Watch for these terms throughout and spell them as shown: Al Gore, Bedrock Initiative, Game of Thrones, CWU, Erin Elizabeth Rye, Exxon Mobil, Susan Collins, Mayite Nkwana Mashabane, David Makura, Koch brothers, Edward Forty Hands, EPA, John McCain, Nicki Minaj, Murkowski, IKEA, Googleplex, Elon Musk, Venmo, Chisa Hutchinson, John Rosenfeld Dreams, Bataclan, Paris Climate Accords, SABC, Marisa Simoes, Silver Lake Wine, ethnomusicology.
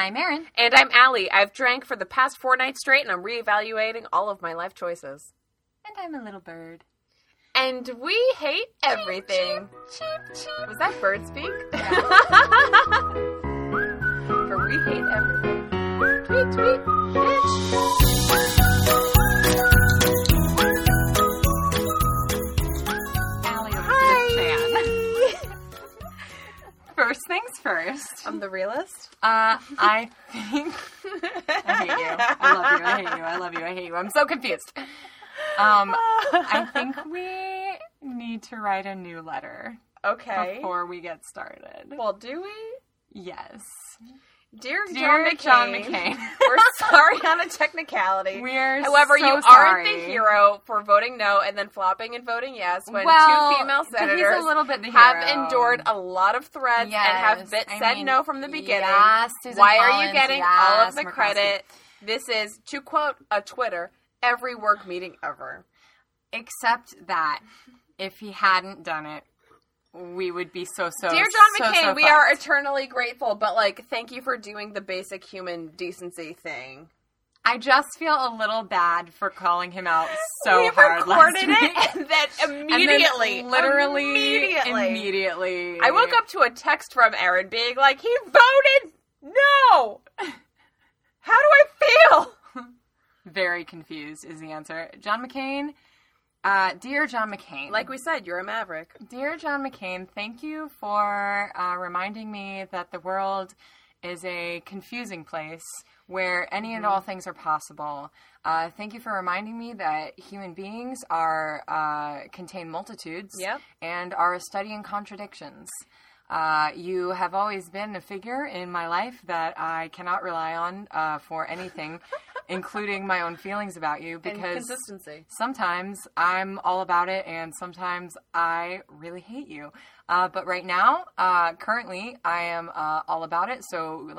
I'm Erin. And I'm Allie. I've drank for the past 4 nights straight, and I'm reevaluating all of my life choices. And I'm a little bird. And we hate everything. Cheep, cheep, cheep, cheep. Was that bird speak? Yeah. For we hate everything. Tweet, tweet, bitch. Allie, hi. Fan. First things first. I'm the realist. I think... I hate you. I love you. I hate you. I love you. I hate you. I'm so confused. I think we need to write a new letter. Okay. Before we get started. Well, do we? Yes. Dear John McCain. We're sorry on a technicality. However, you aren't the hero for voting no and then flopping and voting yes when two female senators have endured a lot of threats and have said no from the beginning. Yes, Susan Collins, are you getting all of the Murkowski credit? This is, to quote a Twitter, every work meeting ever. Except that if he hadn't done it, we would be so. Dear John McCain, so we are eternally grateful, but thank you for doing the basic human decency thing. I just feel a little bad for calling him out so hard last week. We recorded it, and then immediately, I woke up to a text from Erin being like, "He voted no." How do I feel? Very confused is the answer. John McCain, dear John McCain. Like we said, you're a maverick. Dear John McCain, thank you for reminding me that the world is a confusing place where any and all things are possible. Thank you for reminding me that human beings are contain multitudes and are studying contradictions. You have always been a figure in my life that I cannot rely on for anything, including my own feelings about you, because sometimes I'm all about it and sometimes I really hate you. But right now, currently, I am all about it. So,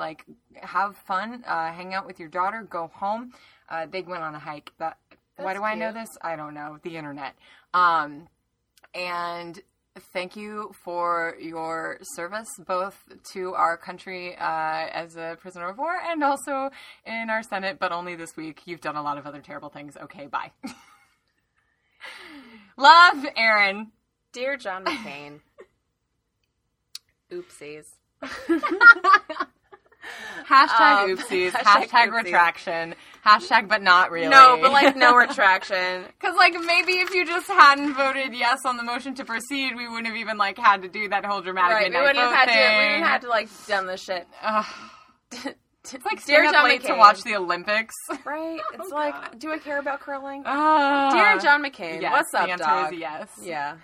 have fun, hang out with your daughter, go home. They went on a hike. Why do cute. I know this? I don't know. The internet. And... thank you for your service, both to our country as a prisoner of war and also in our Senate, but only this week. You've done a lot of other terrible things. Okay, bye. Love, Erin. Dear John McCain. Oopsies. Hashtag oopsies. Hashtag oopsies. Retraction. Hashtag but not really. No, but no retraction. Because maybe if you just hadn't voted yes on the motion to proceed, we wouldn't have even had to do that whole dramatic midnight vote thing. We wouldn't have had to done this shit. It's dear John McCain to watch the Olympics. Right? It's do I care about curling? Dear John McCain, yes, what's up, dog? The answer is yes. Yeah.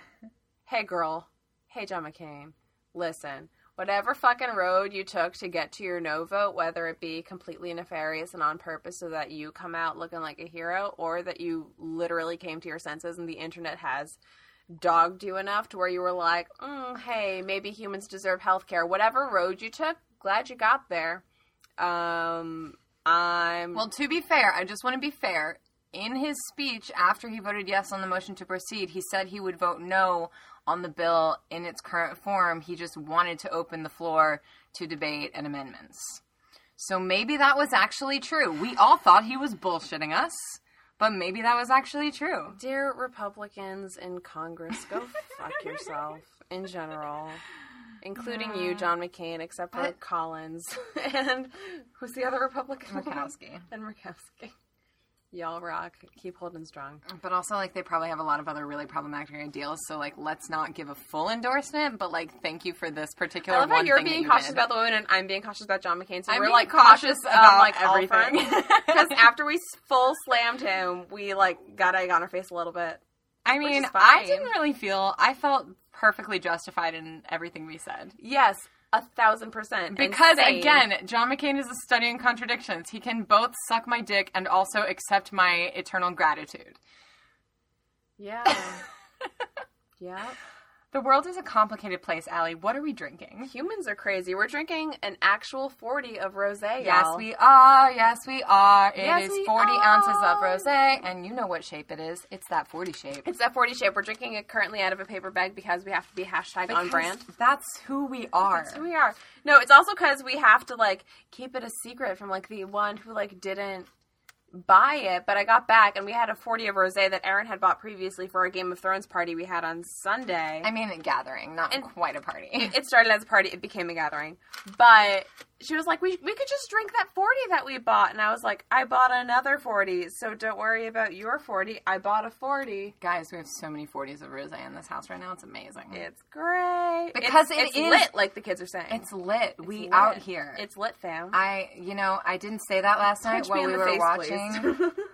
Hey, girl. Hey, John McCain. Listen. Whatever fucking road you took to get to your no vote, whether it be completely nefarious and on purpose so that you come out looking like a hero, or that you literally came to your senses and the internet has dogged you enough to where you were like, hey, maybe humans deserve healthcare. Whatever road you took, glad you got there. Well, to be fair, I just want to be fair. In his speech, after he voted yes on the motion to proceed, he said he would vote no on the bill in its current form. He just wanted to open the floor to debate and amendments. So maybe that was actually true. We all thought he was bullshitting us, but maybe that was actually true. Dear Republicans in Congress, go fuck yourself in general, including you, John McCain, except for Collins. And who's the other Republican? Murkowski. And Murkowski. Y'all rock. Keep holding strong. But also, they probably have a lot of other really problematic ideals, so, let's not give a full endorsement, but, thank you for this particular one thing that you did. I love how you're being cautious about the women, and I'm being cautious about John McCain, so we're, cautious about, everything. Because after we full slammed him, we, got egg on our face a little bit. I mean, I didn't really I felt perfectly justified in everything we said. Yes. 1,000%. Because, again, John McCain is a study in contradictions. He can both suck my dick and also accept my eternal gratitude. Yeah. Yeah. The world is a complicated place, Allie. What are we drinking? Humans are crazy. We're drinking an actual 40 of rosé, y'all. Yes, we are. Yes, we are. It is 40 ounces of rosé, and you know what shape it is. It's that 40 shape. It's that 40 shape. We're drinking it currently out of a paper bag because we have to be hashtag on brand. That's who we are. That's who we are. No, it's also because we have to, like, keep it a secret from, like, the one who, like, didn't buy it, but I got back and we had a 40 of rosé that Erin had bought previously for our Game of Thrones party we had on Sunday. I mean, a gathering, not quite a party. It started as a party, it became a gathering. But she was like, we could just drink that 40 that we bought. And I was like, I bought another 40, so don't worry about your 40. I bought a 40. Guys, we have so many 40s of rosé in this house right now. It's amazing. It's great. Because it's lit, like the kids are saying. It's lit. We out here. It's lit, fam. I didn't say that last night while we were watching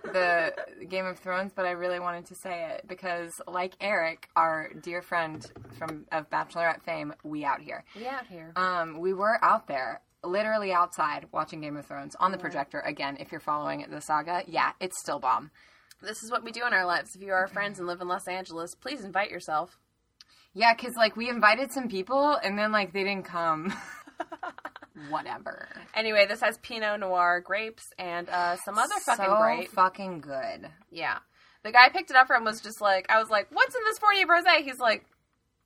the Game of Thrones, but I really wanted to say it because, like Eric, our dear friend of Bachelorette fame, we out here. We out here. We were out there. Literally outside watching Game of Thrones on the projector. Again, if you're following the saga, yeah, it's still bomb. This is what we do in our lives. If you are our friends and live in Los Angeles, please invite yourself. Yeah, because, like, we invited some people and then, like, they didn't come. Whatever. Anyway, this has Pinot Noir grapes and some other fucking grape. So fucking good. Yeah. The guy I picked it up from was just like, I was like, what's in this 40 of rosé? He's like,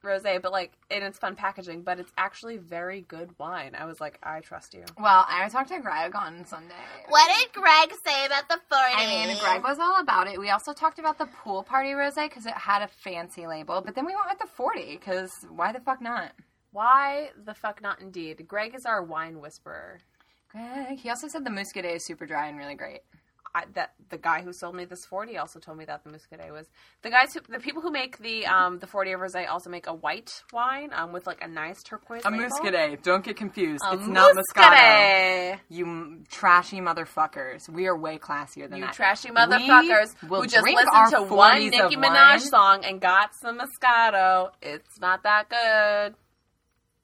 rosé, but, like, and it's fun packaging, but it's actually very good wine. I was like, I trust you. Well, I talked to Greg on Sunday. What did Greg say about the 40? I mean, Greg was all about it. We also talked about the pool party rosé because it had a fancy label, but then we went with the 40 because why the fuck not? Why the fuck not, indeed. Greg is our wine whisperer. Greg. He also said the Muscadet is super dry and really great. The guy who sold me this 40 also told me that the Muscadet was the people who make the 40 of rosé also make a white wine with like a nice turquoise. A Muscadet, don't get confused. It's not Moscato. You trashy motherfuckers. We are way classier than you that. You trashy motherfuckers who just listened to one Nicki Minaj song and got some Moscato. It's not that good.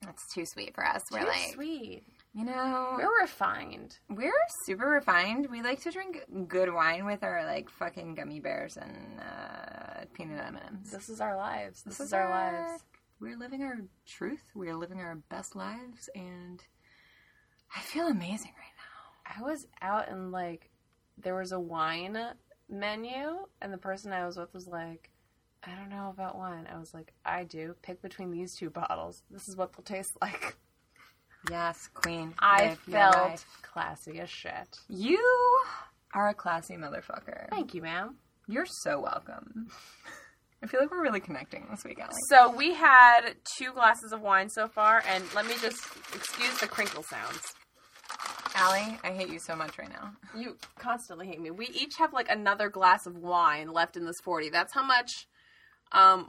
That's too sweet for us. We're too like sweet. You know, we're refined. We're super refined. We like to drink good wine with our, like, fucking gummy bears and peanut M&Ms. This is our lives. This is our lives. We're living our truth. We're living our best lives, and I feel amazing right now. I was out and, like, there was a wine menu, and the person I was with was like, I don't know about wine. I was like, I do. Pick between these two bottles. This is what they'll taste like. Yes, queen. I felt classy as shit. You are a classy motherfucker. Thank you, ma'am. You're so welcome. I feel like we're really connecting this week, Allie. So we had 2 glasses of wine so far, and let me just excuse the crinkle sounds. Allie, I hate you so much right now. You constantly hate me. We each have, like, another glass of wine left in this 40. That's how much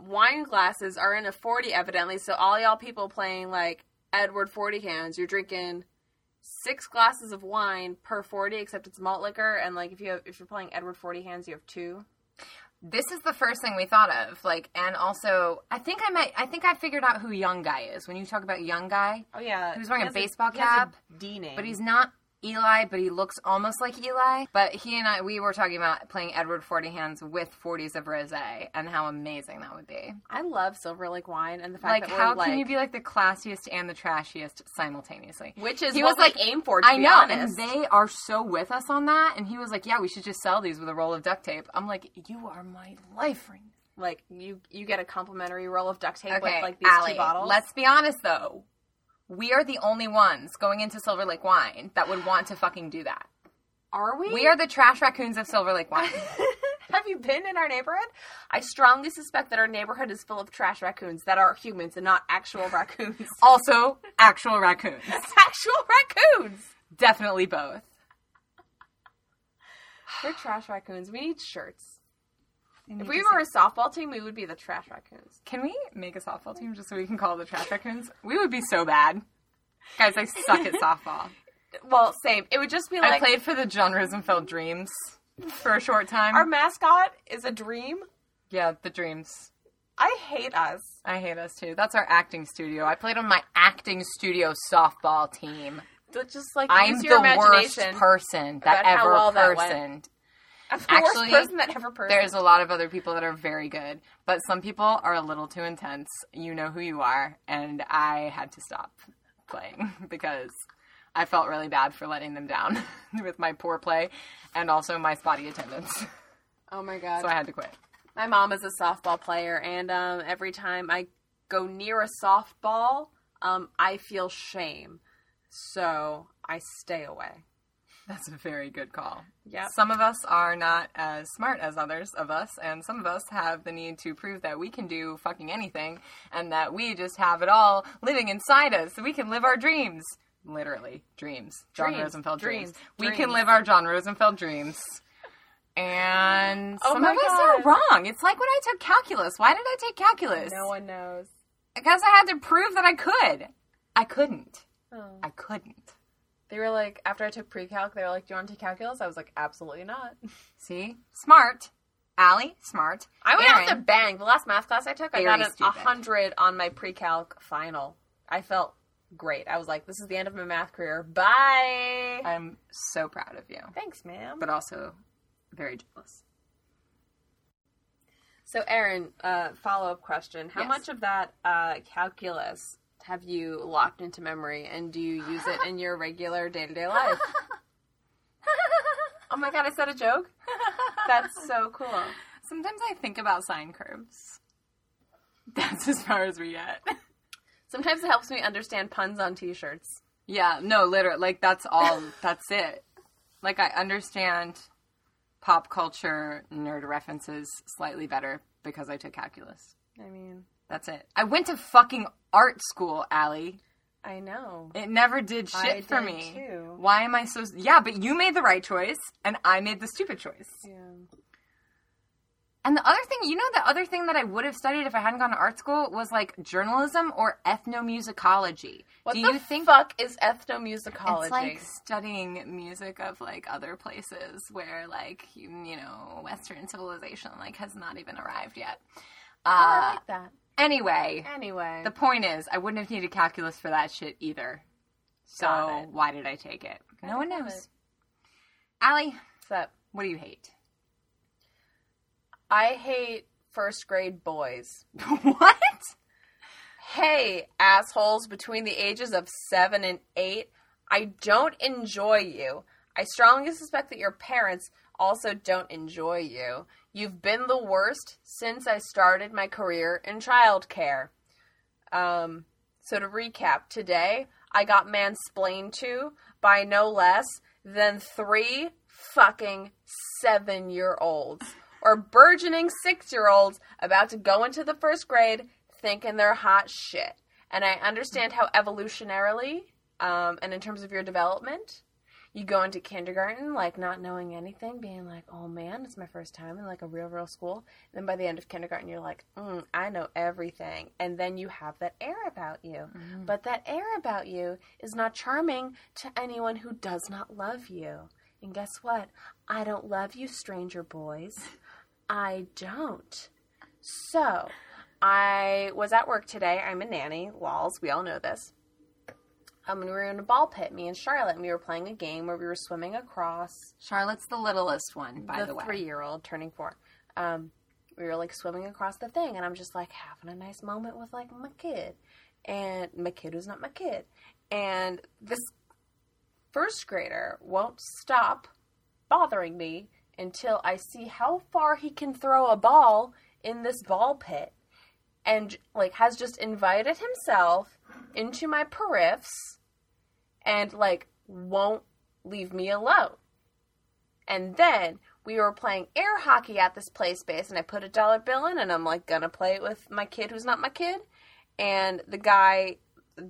wine glasses are in a 40, evidently. So all y'all people playing, like, Edward 40 Hands, you're drinking 6 glasses of wine per 40, except it's malt liquor, and, like, if you're playing Edward 40 Hands, you have 2. This is the first thing we thought of, like, and also, I figured out who Young Guy is. When you talk about Young Guy, oh yeah, he was wearing a baseball cap, he has a D name, but he's not Eli, but he looks almost like Eli. But he and I, we were talking about playing Edward 40 Hands with 40s of rosé and how amazing that would be. I love Silver Lake Wine and the fact that how can you be, like, the classiest and the trashiest simultaneously? Which is what we aim for, to be honest. I know, and they are so with us on that. And he was like, yeah, we should just sell these with a roll of duct tape. I'm like, you are my life right now. Like, you get a complimentary roll of duct tape with, like, these Allie, 2 bottles. Let's be honest, though. We are the only ones going into Silver Lake Wine that would want to fucking do that. Are we? We are the trash raccoons of Silver Lake Wine. Have you been in our neighborhood? I strongly suspect that our neighborhood is full of trash raccoons that are humans and not actual raccoons. Also, actual raccoons. Actual raccoons! Definitely both. We're trash raccoons. We need shirts. If we were a softball team, we would be the trash raccoons. Can we make a softball team just so we can call the trash raccoons? We would be so bad. Guys, I suck at softball. Well, same. It would just be like... I played for the John Rosenfeld Dreams for a short time. Our mascot is a dream. Yeah, the Dreams. I hate us. I hate us, too. That's our acting studio. I played on my acting studio softball team. Just, like, use your imagination. I'm the worst person that ever personed. I'm the worst person that ever purred. There's a lot of other people that are very good, but some people are a little too intense. You know who you are, and I had to stop playing because I felt really bad for letting them down with my poor play and also my spotty attendance. Oh, my God. So I had to quit. My mom is a softball player, and every time I go near a softball, I feel shame. So I stay away. That's a very good call. Yeah. Some of us are not as smart as others of us, and some of us have the need to prove that we can do fucking anything and that we just have it all living inside us, so we can live our dreams. Literally, dreams. John Rosenfeld dreams. We can live our John Rosenfeld dreams. And some of us are wrong. It's like when I took calculus. Why did I take calculus? No one knows. Because I had to prove that I could. I couldn't. Oh. I couldn't. They were like, after I took pre-calc, they were like, do you want to take calculus? I was like, absolutely not. See? Smart. Allie, smart. I went out to bang. The last math class I took, I got 100 on my pre-calc final. I felt great. I was like, this is the end of my math career. Bye. I'm so proud of you. Thanks, ma'am. But also very jealous. So, Erin, follow-up question. How much of that calculus have you locked into memory, and do you use it in your regular day-to-day life? Oh my God, I said a joke? That's so cool. Sometimes I think about sine curves. That's as far as we get. Sometimes it helps me understand puns on t-shirts. Yeah, no, literally, like, that's all, that's it. Like, I understand pop culture nerd references slightly better because I took calculus. I mean... That's it. I went to fucking art school, Allie. I know. It never did shit for me. Too. Why am I so... Yeah, but you made the right choice, and I made the stupid choice. Yeah. And the other thing... You know the other thing that I would have studied if I hadn't gone to art school was, like, journalism or ethnomusicology. What the fuck is ethnomusicology? It's, like, studying music of, like, other places where, like, you know, Western civilization, like, has not even arrived yet. I like that. Anyway. The point is, I wouldn't have needed calculus for that shit either. So, why did I take it? No one knows. Allie, what's up? What do you hate? I hate first grade boys. What? Hey, assholes between the ages of 7 and 8, I don't enjoy you. I strongly suspect that your parents also don't enjoy you. You've been the worst since I started my career in childcare. So to recap, today I got mansplained to by no less than 3 fucking 7-year-olds or burgeoning 6-year-olds about to go into the first grade thinking they're hot shit. And I understand how evolutionarily and in terms of your development... You go into kindergarten, like, not knowing anything, being like, oh, man, it's my first time in, like, a real, real school. And then by the end of kindergarten, you're like, I know everything. And then you have that air about you. Mm-hmm. But that air about you is not charming to anyone who does not love you. And guess what? I don't love you, stranger boys. I don't. So, I was at work today. I'm a nanny. Lols, we all know this. And we were in a ball pit, me and Charlotte, and we were playing a game where we were swimming across. Charlotte's the littlest one, by the way. The 3-year-old turning 4. We were, like, swimming across the thing, and I'm just, like, having a nice moment with, like, my kid. And my kid who's not my kid. And this first grader won't stop bothering me until I see how far he can throw a ball in this ball pit. And, like, has just invited himself into my periffs and, like, won't leave me alone. And then we were playing air hockey at this play space, and I put $1 bill in, and I'm, like, gonna play it with my kid who's not my kid. And the guy,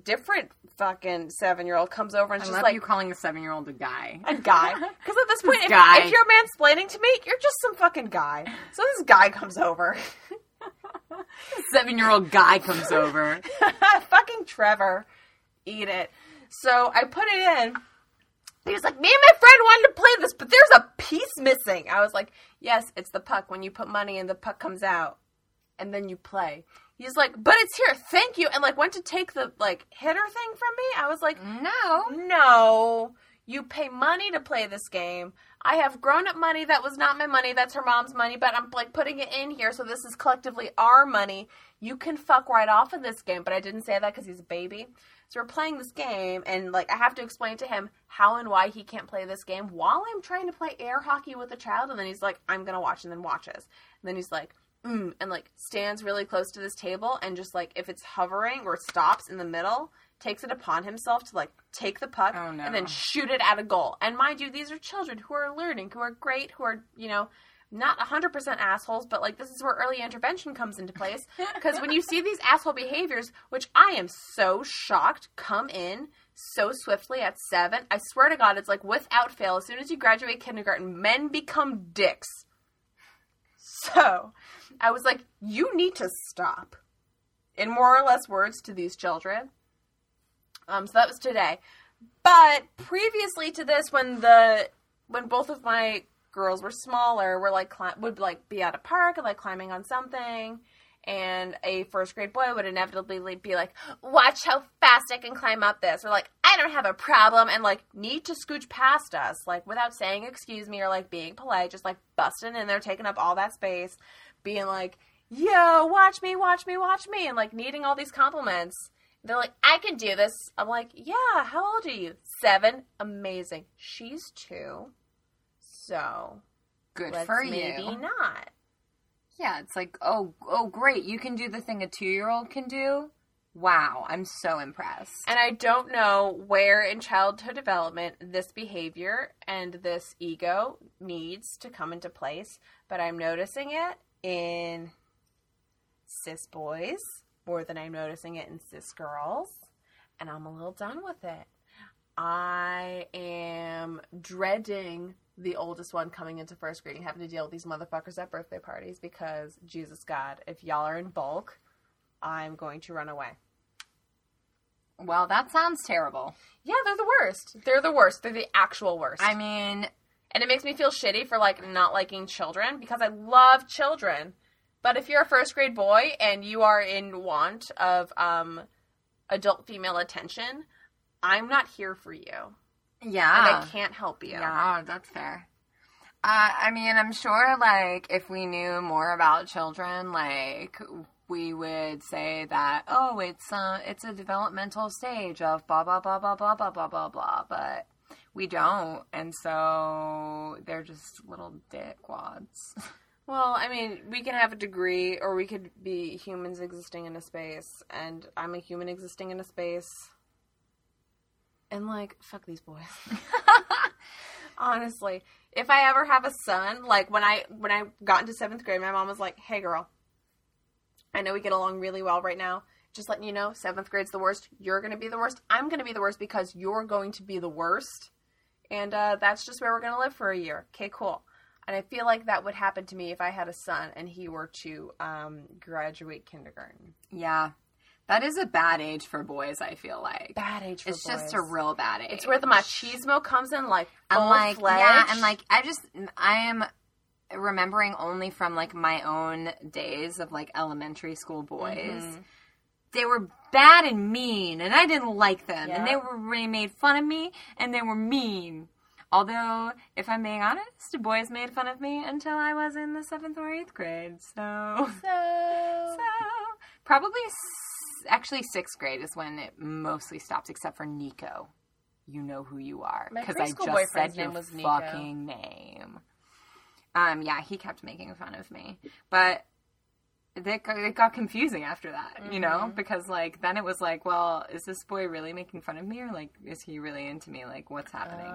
different fucking 7-year-old, comes over and I love you calling a 7-year-old a guy. A guy. Because at this point, if you're mansplaining to me, you're just some fucking guy. So this guy comes over. 7-year-old guy comes over. Fucking Trevor. Eat it. So I put it in. He was like, me and my friend wanted to play this, but there's a piece missing. I was like, yes, it's the puck. When you put money in, the puck comes out. And then you play. He's like, but it's here. Thank you. And, like, went to take the, like, hitter thing from me. I was like, no. You pay money to play this game. I have grown-up money that was not my money. That's her mom's money, but I'm, like, putting it in here, so this is collectively our money. You can fuck right off of this game, but I didn't say that because he's a baby. So we're playing this game, and, like, I have to explain to him how and why he can't play this game while I'm trying to play air hockey with a child, and then he's like, I'm gonna watch, and then watches. And then he's like, and, like, stands really close to this table, and just, like, if it's hovering or stops in the middle, takes it upon himself to, like, take the puck and then shoot it at a goal. And mind you, these are children who are learning, who are great, who are, you know, not 100% assholes, but, like, this is where early intervention comes into place. Because when you see these asshole behaviors, which I am so shocked come in so swiftly at 7, I swear to God, it's like, without fail, as soon as you graduate kindergarten, men become dicks. So, I was like, you need to stop. In more or less words to these children. So that was today. But previously to this, when both of my girls were smaller, we're like would be at a park and like climbing on something, and a first grade boy would inevitably be like, "Watch how fast I can climb up this," or like, "I don't have a problem," and like need to scooch past us, like without saying excuse me or like being polite, just like busting in there, taking up all that space, being like, "Yo, watch me, watch me, watch me," and like needing all these compliments. They're like, I can do this. I'm like, yeah, how old are you? 7. Amazing. She's 2. So. Good for you. Maybe not. Yeah, it's like, oh, great. You can do the thing a 2-year-old can do? Wow, I'm so impressed. And I don't know where in childhood development this behavior and this ego needs to come into place, but I'm noticing it in cis boys. More than I'm noticing it in cis girls, and I'm a little done with it. I am dreading the oldest one coming into first grade and having to deal with these motherfuckers at birthday parties because, Jesus God, if y'all are in bulk, I'm going to run away. Well, that sounds terrible. Yeah, they're the worst. They're the worst. They're the actual worst. I mean... And it makes me feel shitty for, like, not liking children because I love children. But if you're a first grade boy and you are in want of adult female attention, I'm not here for you. Yeah. And I can't help you. Yeah, that's fair. I mean, I'm sure, like, if we knew more about children, like, we would say that, oh, it's a developmental stage of blah, blah, blah, blah, blah, blah, blah, blah, blah. But we don't. And so they're just little dickwads. Well, I mean, we can have a degree, or we could be humans existing in a space, and I'm a human existing in a space, and, like, fuck these boys. Honestly. If I ever have a son, like, when I got into 7th grade, my mom was like, hey, girl, I know we get along really well right now. Just letting you know, 7th grade's the worst. You're going to be the worst. I'm going to be the worst because you're going to be the worst, and that's just where we're going to live for a year. Okay, cool. And I feel like that would happen to me if I had a son and he were to graduate kindergarten. Yeah. That is a bad age for boys, I feel like. Bad age for boys. It's just a real bad age. It's where the machismo comes in, like, full-fledged. Yeah, and, like, I am remembering only from, like, my own days of, like, elementary school boys. Mm-hmm. They were bad and mean, and I didn't like them. Yeah. And they made fun of me, and they were mean. Although, if I'm being honest, boys made fun of me until I was in the 7th or 8th grade, so probably, actually 6th grade is when it mostly stopped, except for Nico. You know who you are, because I just said your fucking name. Yeah, he kept making fun of me, but it got confusing after that, you know, because, like, then it was like, well, is this boy really making fun of me, or, like, is he really into me? Like, what's happening,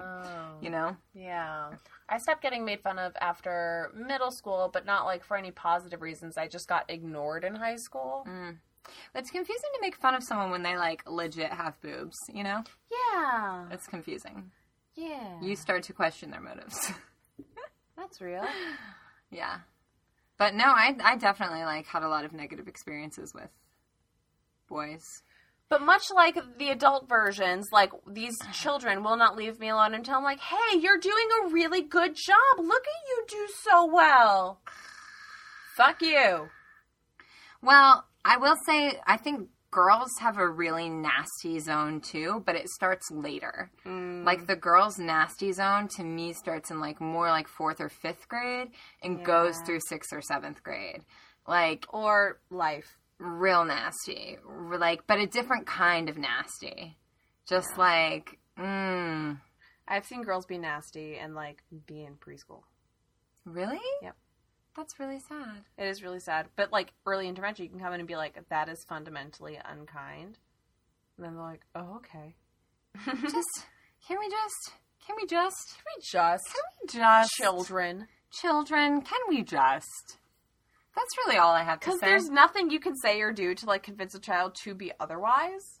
you know? Yeah. I stopped getting made fun of after middle school, but not, like, for any positive reasons. I just got ignored in high school. It's confusing to make fun of someone when they, like, legit have boobs, you know? Yeah. It's confusing. Yeah. You start to question their motives. That's real. Yeah. But no, I definitely, like, had a lot of negative experiences with boys. But much like the adult versions, like, these children will not leave me alone until I'm like, hey, you're doing a really good job. Look at you do so well. Fuck you. Well, I will say, I think girls have a really nasty zone too, but it starts later. Mm. Like the girls' nasty zone to me starts in like more like 4th or 5th grade and goes through 6th or 7th grade. Like or life. Real nasty. Like, but a different kind of nasty. Just like, I've seen girls be nasty and like be in preschool. Really? Yep. That's really sad. It is really sad. But like early intervention, you can come in and be like, that is fundamentally unkind. And then they're like, oh, okay. Can we just? That's really all I have to say. Because there's nothing you can say or do to like convince a child to be otherwise.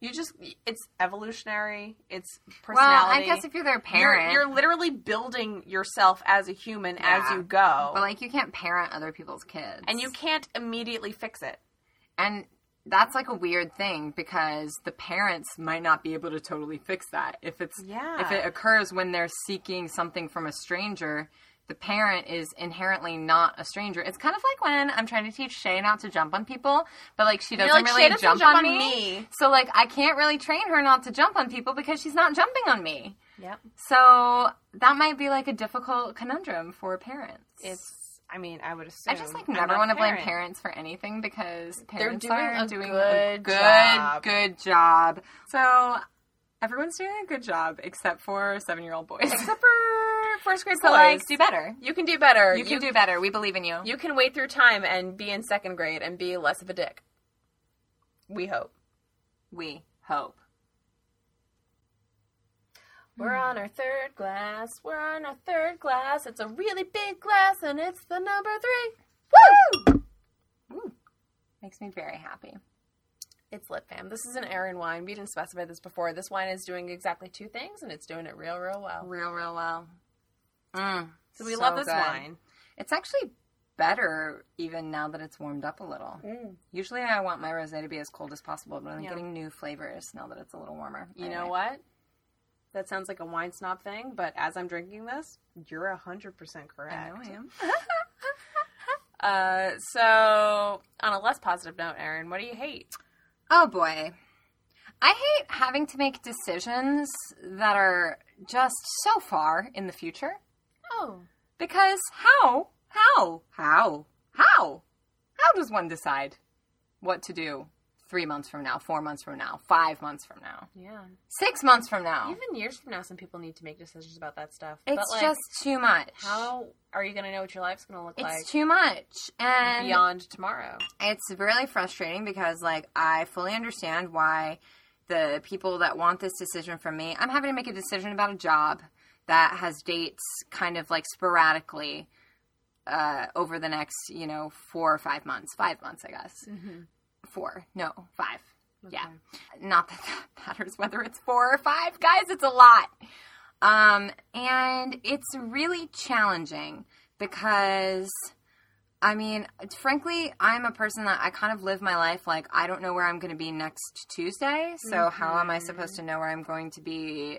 You just, it's evolutionary, it's personality. Well, I guess if you're their parent. You're literally building yourself as a human as you go. But, like, you can't parent other people's kids. And you can't immediately fix it. And that's, like, a weird thing because the parents might not be able to totally fix that. If it's, if it occurs when they're seeking something from a stranger, the parent is inherently not a stranger. It's kind of like when I'm trying to teach Shay not to jump on people, but, like, she doesn't really jump on me. So, like, I can't really train her not to jump on people because she's not jumping on me. Yep. So that might be, like, a difficult conundrum for parents. It's, I mean, I would assume. I just, like, never want to blame parents for anything because parents are doing a good job. So everyone's doing a good job except for 7-year-old boys. Except for first grade boys. So, like, do better. You can do better. You can do better. We believe in you. You can wait through time and be in 2nd grade and be less of a dick. We hope. We hope. We're on our 3rd glass. We're on our 3rd glass. It's a really big glass, and it's the number 3. Woo! Ooh. Makes me very happy. It's lit, fam. This is an Erin wine. We didn't specify this before. This wine is doing exactly 2 things, and it's doing it real, real well. Real, real well. So we love this wine. It's actually better even now that it's warmed up a little. Usually I want my rosé to be as cold as possible, but I'm getting new flavors now that it's a little warmer. You know what? That sounds like a wine snob thing, but as I'm drinking this, you're 100% correct. I know I am. So on a less positive note, Erin, what do you hate? Oh, boy. I hate having to make decisions that are just so far in the future. Oh. Because how does one decide what to do 3 months from now, 4 months from now, 5 months from now? Yeah. 6 months from now. Even years from now, some people need to make decisions about that stuff. It's but, like, just too much. How are you going to know what your life's going to look like? It's too much. And beyond tomorrow. It's really frustrating because, like, I fully understand why the people that want this decision from me, I'm having to make a decision about a job that has dates kind of, like, sporadically over the next, 4 or 5 months. 5 months, I guess. Mm-hmm. 5. Okay. Yeah. Not that that matters whether it's 4 or 5. Guys, it's a lot. And it's really challenging because, I mean, frankly, I'm a person that I kind of live my life like I don't know where I'm going to be next Tuesday. So how am I supposed to know where I'm going to be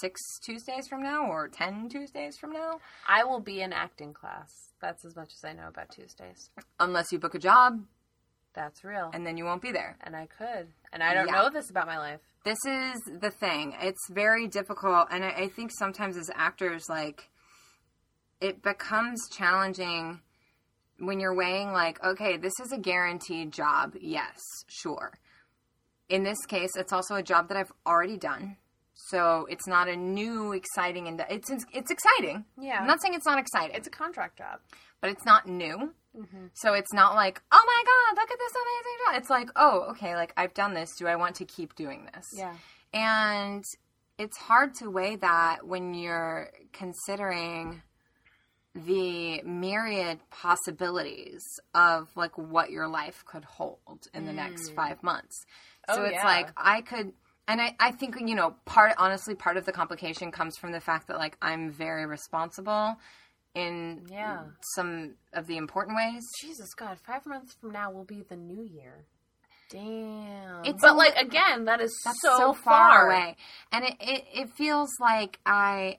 6 Tuesdays from now or 10 Tuesdays from now? I will be in acting class. That's as much as I know about Tuesdays. Unless you book a job. That's real. And then you won't be there. And I could. And I don't know this about my life. This is the thing. It's very difficult. And I think sometimes as actors, like, it becomes challenging when you're weighing, like, okay, this is a guaranteed job. Yes, sure. In this case, it's also a job that I've already done. So it's not a new, exciting, and it's exciting. Yeah. I'm not saying it's not exciting. It's a contract job. But it's not new. Mm-hmm. So it's not like, oh my God, look at this amazing job. It's like, oh, okay, like I've done this. Do I want to keep doing this? Yeah. And it's hard to weigh that when you're considering the myriad possibilities of like what your life could hold in the next 5 months. So it's like I could, and I think, part of the complication comes from the fact that like I'm very responsible in some of the important ways. Jesus, God, 5 months from now will be the new year. Damn. That's so far away. And it feels like I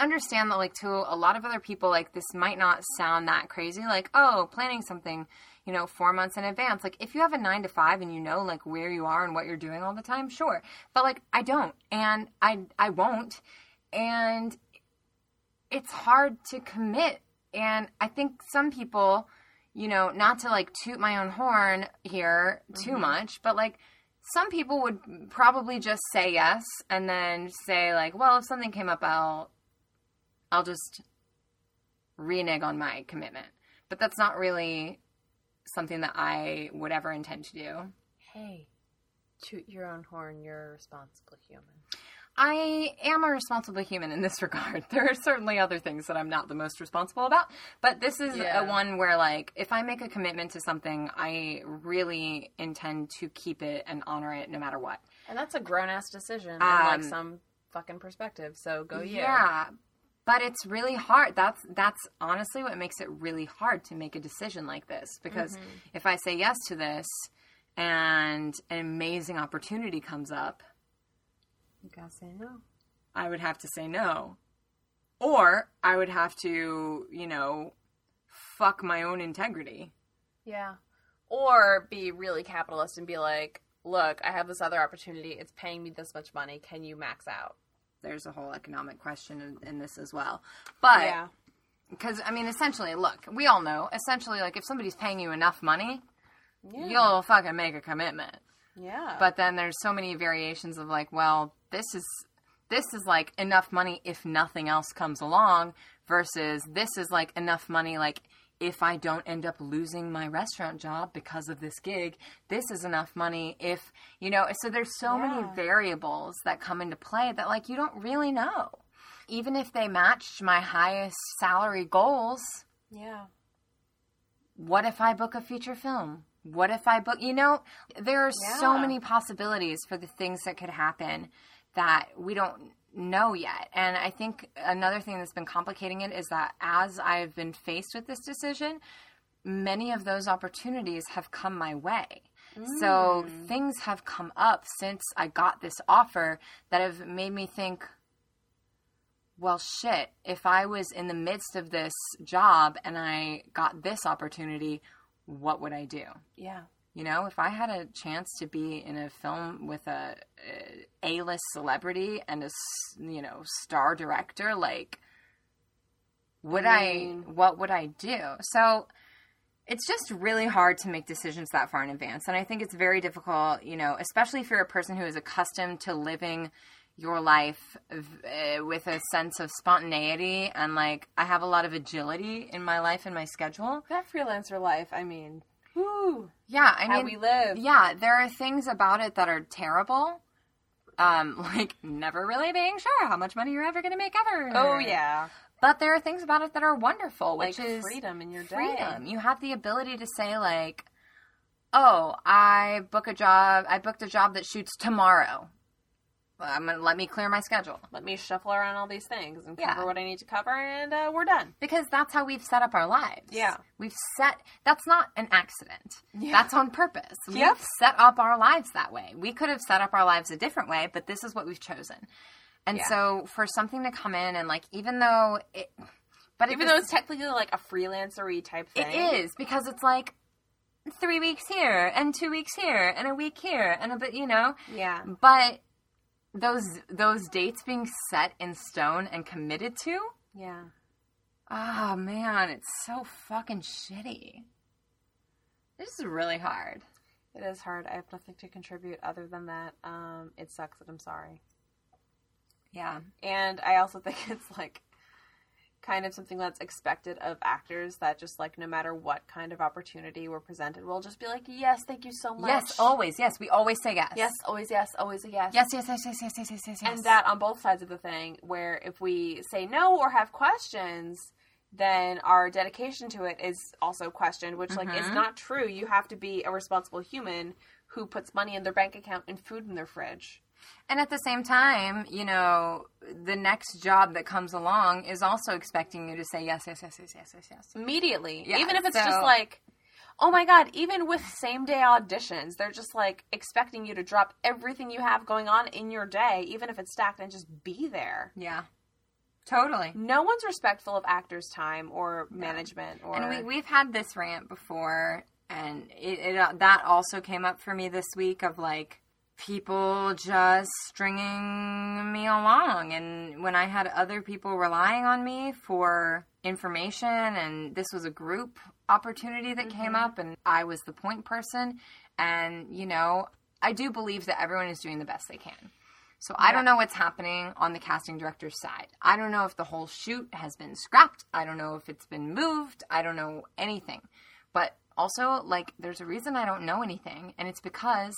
understand that, like, to a lot of other people, like, this might not sound that crazy. Like, oh, planning something, you know, 4 months in advance. Like, if you have a 9-to-5 and you know, like, where you are and what you're doing all the time, sure. But, like, I don't. And I won't. And it's hard to commit. And I think some people, you know, not to, like, toot my own horn here too much, but, like, some people would probably just say yes and then say, like, well, if something came up, I'll just renege on my commitment. But that's not really something that I would ever intend to do. Hey, toot your own horn. You're a responsible human. I am a responsible human in this regard. There are certainly other things that I'm not the most responsible about, but this is a one where, like, if I make a commitment to something, I really intend to keep it and honor it no matter what. And that's a grown-ass decision in, like, some fucking perspective, so go you. Yeah, but it's really hard. That's honestly what makes it really hard to make a decision like this, because if I say yes to this and an amazing opportunity comes up, you gotta say no. I would have to say no. Or I would have to, you know, fuck my own integrity. Yeah. Or be really capitalist and be like, look, I have this other opportunity. It's paying me this much money. Can you max out? There's a whole economic question in this as well. But, yeah. Because, I mean, essentially, look, we all know, essentially, like, if somebody's paying you enough money, you'll fucking make a commitment. Yeah. But then there's so many variations of, like, well, this is like enough money if nothing else comes along versus this is like enough money, like, if I don't end up losing my restaurant job because of this gig, this is enough money if, you know, so there's so many variables that come into play that, like, you don't really know. Even if they matched my highest salary goals. Yeah. What if I book a feature film? What if I book, you know, there are so many possibilities for the things that could happen that we don't know yet. And I think another thing that's been complicating it is that as I've been faced with this decision, many of those opportunities have come my way. So things have come up since I got this offer that have made me think, well, shit, if I was in the midst of this job and I got this opportunity, what would I do? Yeah. You know, if I had a chance to be in a film with a A-list celebrity and a, you know, star director, like, what would I do? So it's just really hard to make decisions that far in advance. And I think it's very difficult, you know, especially if you're a person who is accustomed to living your life with a sense of spontaneity and, like, I have a lot of agility in my life and my schedule. That freelancer life, I mean, whoo. Yeah, I mean. How we live. Yeah, there are things about it that are terrible, like never really being sure how much money you're ever going to make ever. Oh, yeah. But there are things about it that are wonderful, which is freedom in your day. Freedom. You have the ability to say, like, oh, I booked a job that shoots tomorrow. I'm gonna let me clear my schedule. Let me shuffle around all these things and cover what I need to cover, and we're done. Because that's how we've set up our lives. Yeah, that's not an accident. Yeah. That's on purpose. Yep. We've set up our lives that way. We could have set up our lives a different way, but this is what we've chosen. And so for something to come in and, like, even though it's technically like a freelancer-y type thing, it is, because it's like 3 weeks here and 2 weeks here and a week here and a bit, you know. Yeah, but those dates being set in stone and committed to? Yeah. Oh, man, it's so fucking shitty. This is really hard. It is hard. I have nothing to contribute other than that. It sucks that I'm sorry. Yeah. And I also think it's, like, kind of something that's expected of actors that just, like, no matter what kind of opportunity we're presented, we'll just be like, yes, thank you so much. Yes, always. Yes, we always say yes. Yes, always yes, always a yes. Yes, yes, yes, yes, yes, yes, yes, yes. And that on both sides of the thing, where if we say no or have questions, then our dedication to it is also questioned, which, like, is not true. You have to be a responsible human who puts money in their bank account and food in their fridge. And at the same time, you know, the next job that comes along is also expecting you to say yes, yes, yes, yes, yes, yes, yes. Immediately. Yeah, even if it's just like, oh my God, even with same-day auditions, they're just, like, expecting you to drop everything you have going on in your day, even if it's stacked, and just be there. Yeah. Totally. No one's respectful of actors' time or management. Or... And we've had this rant before. And it that also came up for me this week of, like, people just stringing me along. And when I had other people relying on me for information, and this was a group opportunity that came up, and I was the point person. And, you know, I do believe that everyone is doing the best they can. So I don't know what's happening on the casting director's side. I don't know if the whole shoot has been scrapped. I don't know if it's been moved. I don't know anything. But also, like, there's a reason I don't know anything, and it's because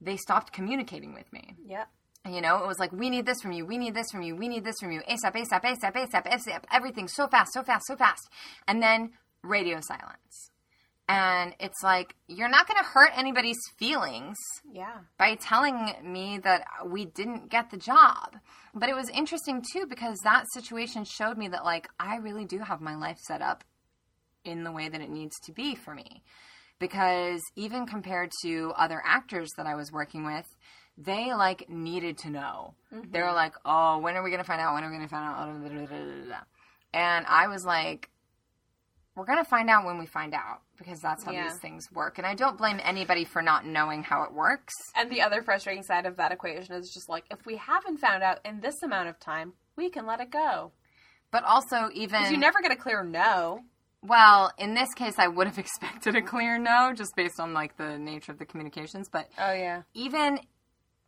they stopped communicating with me. Yeah. You know, it was like, we need this from you, we need this from you, we need this from you, ASAP, ASAP, ASAP, ASAP, ASAP, everything so fast, so fast, so fast. And then radio silence. And it's like, you're not going to hurt anybody's feelings by telling me that we didn't get the job. But it was interesting, too, because that situation showed me that, like, I really do have my life set up in the way that it needs to be for me. Because even compared to other actors that I was working with, they, like, needed to know. Mm-hmm. They were like, oh, when are we going to find out? When are we going to find out? And I was like, we're going to find out when we find out, because that's how these things work. And I don't blame anybody for not knowing how it works. And the other frustrating side of that equation is just, like, if we haven't found out in this amount of time, we can let it go. But also even... because you never get a clear no. Well, in this case, I would have expected a clear no, just based on, like, the nature of the communications. But even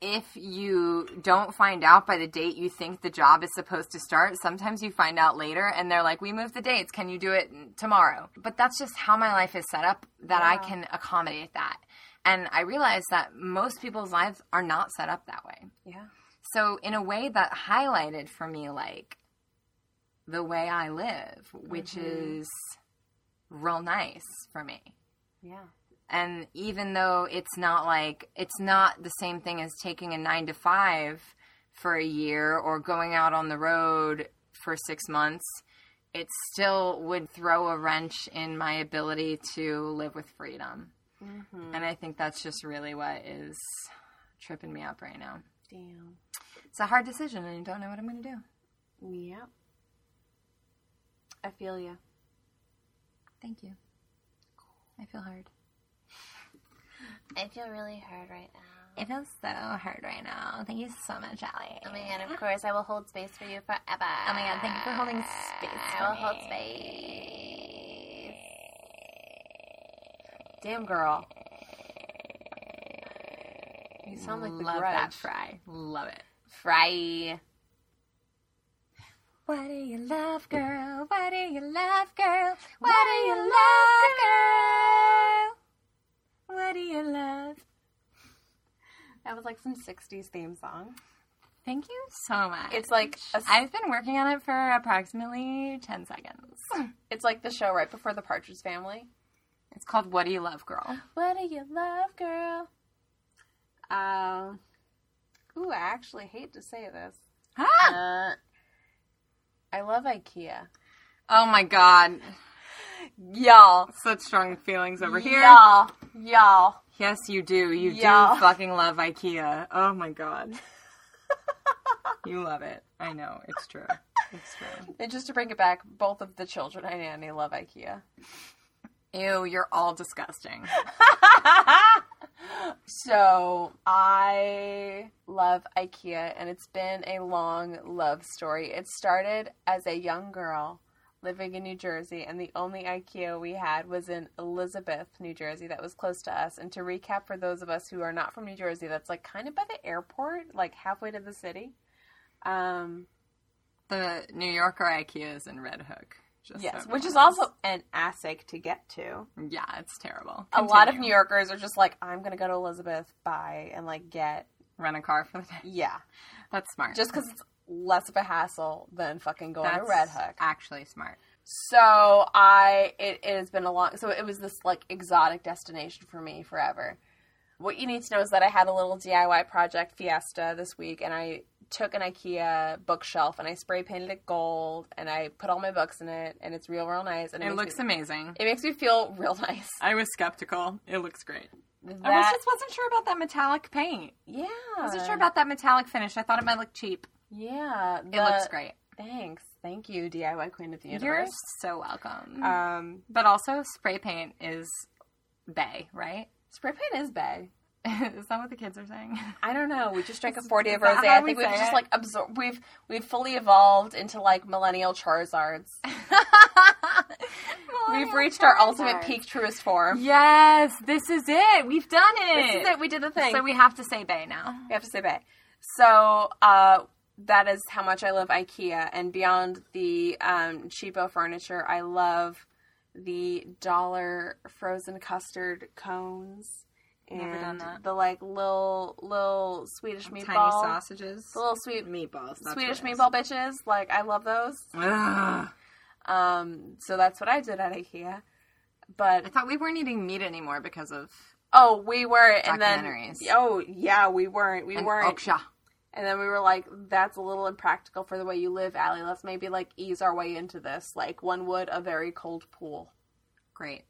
if you don't find out by the date you think the job is supposed to start, sometimes you find out later, and they're like, we moved the dates. Can you do it tomorrow? But that's just how my life is set up, that I can accommodate that. And I realize that most people's lives are not set up that way. Yeah. So in a way, that highlighted for me, like, the way I live, which is... real nice for me. Yeah. And even though it's not like, it's not the same thing as taking a 9-to-5 for a year or going out on the road for 6 months, it still would throw a wrench in my ability to live with freedom. Mm-hmm. And I think that's just really what is tripping me up right now. Damn. It's a hard decision, and I don't know what I'm going to do. Yeah. I feel you. Thank you. I feel hard. I feel really hard right now. It feels so hard right now. Thank you so much, Allie. Oh my god, of course. I will hold space for you forever. Oh my god, thank you for holding space for me. I will hold space. Damn, girl. You sound like the Grudge. Love that fry. Love it. Fry. What do you love, girl? What do you love, girl? What do you love, girl? What do you love? That was like some 60s theme song. Thank you so much. It's like... I've been working on it for approximately 10 seconds. It's like the show right before The Partridge Family. It's called What Do You Love, Girl? What do you love, girl? Ooh, I actually hate to say this. Ah! I love IKEA. Oh my god. Y'all. Such strong feelings over here. Y'all. Yes, you do. You y'all. Do fucking love IKEA. Oh my god. You love it. I know. It's true. It's true. And just to bring it back, both of the children and Annie love IKEA. Ew, you're all disgusting. So, I love IKEA, and it's been a long love story. It started as a young girl living in New Jersey, and the only IKEA we had was in Elizabeth, New Jersey, that was close to us. And to recap, for those of us who are not from New Jersey, that's, like, kind of by the airport, like, halfway to the city. The New Yorker IKEA is in Red Hook. Just yes, so which is also an asshole to get to. Yeah, it's terrible. Continue. A lot of New Yorkers are just like, I'm going to go to Elizabeth, buy, and like rent a car for the day. Yeah. That's smart. Just because it's less of a hassle than fucking going to Red Hook. Actually smart. So it has been a long, so it was this like exotic destination for me forever. What you need to know is that I had a little DIY project fiesta this week, and I took an IKEA bookshelf and I spray painted it gold and I put all my books in it, and it's real nice. And it looks amazing. It makes me feel real nice. I was skeptical. It looks great. I just wasn't sure about that metallic paint. Yeah. I wasn't sure about that metallic finish. I thought it might look cheap. Yeah. It looks great. Thanks. Thank you, DIY Queen of the Universe. You're so welcome. But also spray paint is bae, right? Spray paint is bae. Is that what the kids are saying? I don't know. We just drank a 40 of rosé. I think we've just like absorbed. We've fully evolved into like millennial Charizards. We've reached our ultimate peak truest form. Yes, this is it. We've done it. This is it. We did the thing. So we have to say bae now. We have to say bae. So that is how much I love IKEA, and beyond the cheapo furniture, I love the $1 frozen custard cones. Never done that. The like little Swedish meatball. Tiny sausages. The little sweet meatballs. Swedish meatball bitches. Like, I love those. Ugh. So that's what I did at IKEA. But I thought we weren't eating meat anymore because of we weren't. Documentaries. And then, we weren't. We weren't. Oksha. And then we were like, that's a little impractical for the way you live, Allie. Let's maybe like ease our way into this. Like one would a very cold pool. Great.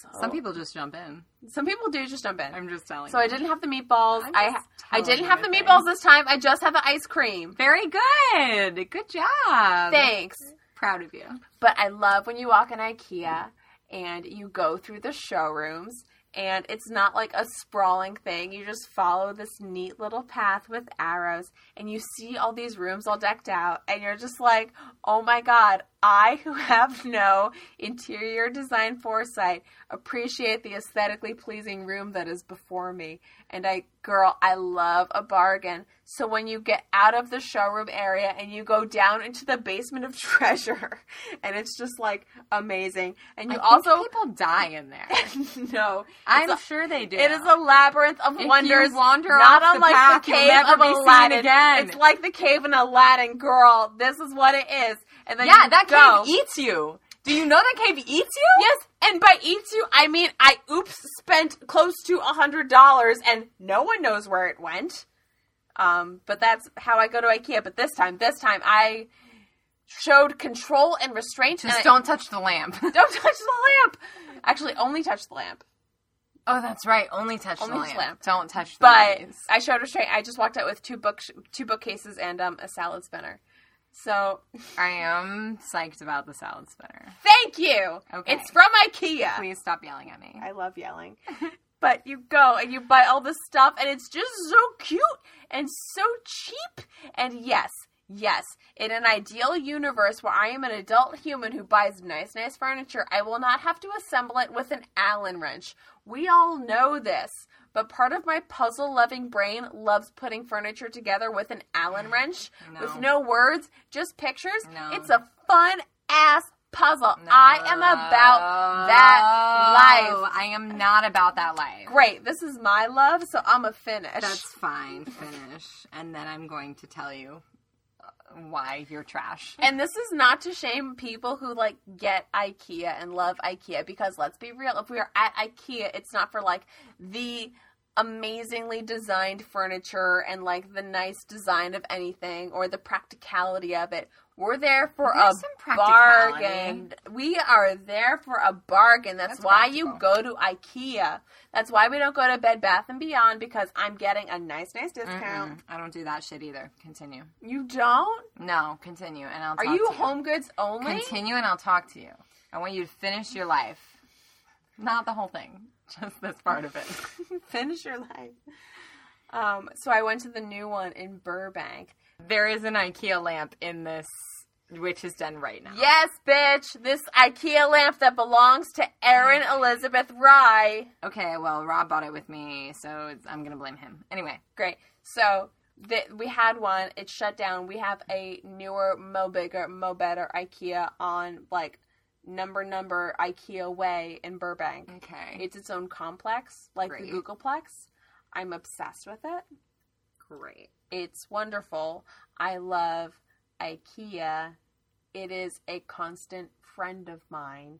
So, some people just jump in. Some people do just jump in. I'm just telling you. So I didn't have the meatballs. I didn't have the meatballs this time. I just had the ice cream. Very good. Good job. Thanks. Proud of you. But I love when you walk in IKEA and you go through the showrooms and it's not like a sprawling thing. You just follow this neat little path with arrows and you see all these rooms all decked out and you're just like, oh my God, I, who have no interior design foresight, appreciate the aesthetically pleasing room that is before me. And I love a bargain. So when you get out of the showroom area and you go down into the basement of treasure, and it's just like amazing. And you think people die in there. No, I'm sure they do. It is a labyrinth of wonders. You wander not off unlike the path, the cave you'll never of be Aladdin. Seen again. It's like the cave in Aladdin, girl. This is what it is. And then cave eats you. Do you know that cave eats you? Yes, and by eats you, I mean I spent close to $100 and no one knows where it went. But that's how I go to IKEA. But this time I showed control and restraint. Just don't touch the lamp. Don't touch the lamp. Actually, only touch the lamp. Oh, that's right. Only touch the lamp. Don't touch the lamp. But I showed restraint. I just walked out with two bookcases and a salad spinner. So I am psyched about the salad spinner. Thank you. Okay. It's from IKEA. Please stop yelling at me. I love yelling. But you go and you buy all this stuff and it's just so cute and so cheap. And yes, in an ideal universe where I am an adult human who buys nice furniture, I will not have to assemble it with an Allen wrench. We all know this. But part of my puzzle-loving brain loves putting furniture together with an Allen wrench, with no words, just pictures. No. It's a fun-ass puzzle. No. I am about that life. I am not about that life. Great. This is my love, so I'm a finish. That's fine. Finish. And then I'm going to tell you why you're trash. And this is not to shame people who, like, get IKEA and love IKEA, because let's be real. If we are at IKEA, it's not for, like, the amazingly designed furniture and like the nice design of anything or the practicality of it. We're there for a bargain. We are there for a bargain. That's why you go to IKEA. That's why we don't go to Bed Bath & Beyond, because I'm getting a nice discount. Mm-mm. I don't do that shit either. Continue. You don't? No, continue and I'll talk to you. Are you home goods only? Continue and I'll talk to you. I want you to finish your life. Not the whole thing. Just this part of it. Finish your life. So I went to the new one in Burbank. There is an IKEA lamp in this, which is done right now. Yes, bitch. This IKEA lamp that belongs to Erin Elizabeth Rye. Okay, well, Rob bought it with me, so I'm going to blame him. Anyway, great. So we had one. It shut down. We have a newer, bigger, better IKEA on, like, number IKEA Way in Burbank. Okay. It's its own complex, like the Googleplex. I'm obsessed with it. Great. It's wonderful. I love IKEA. It is a constant friend of mine.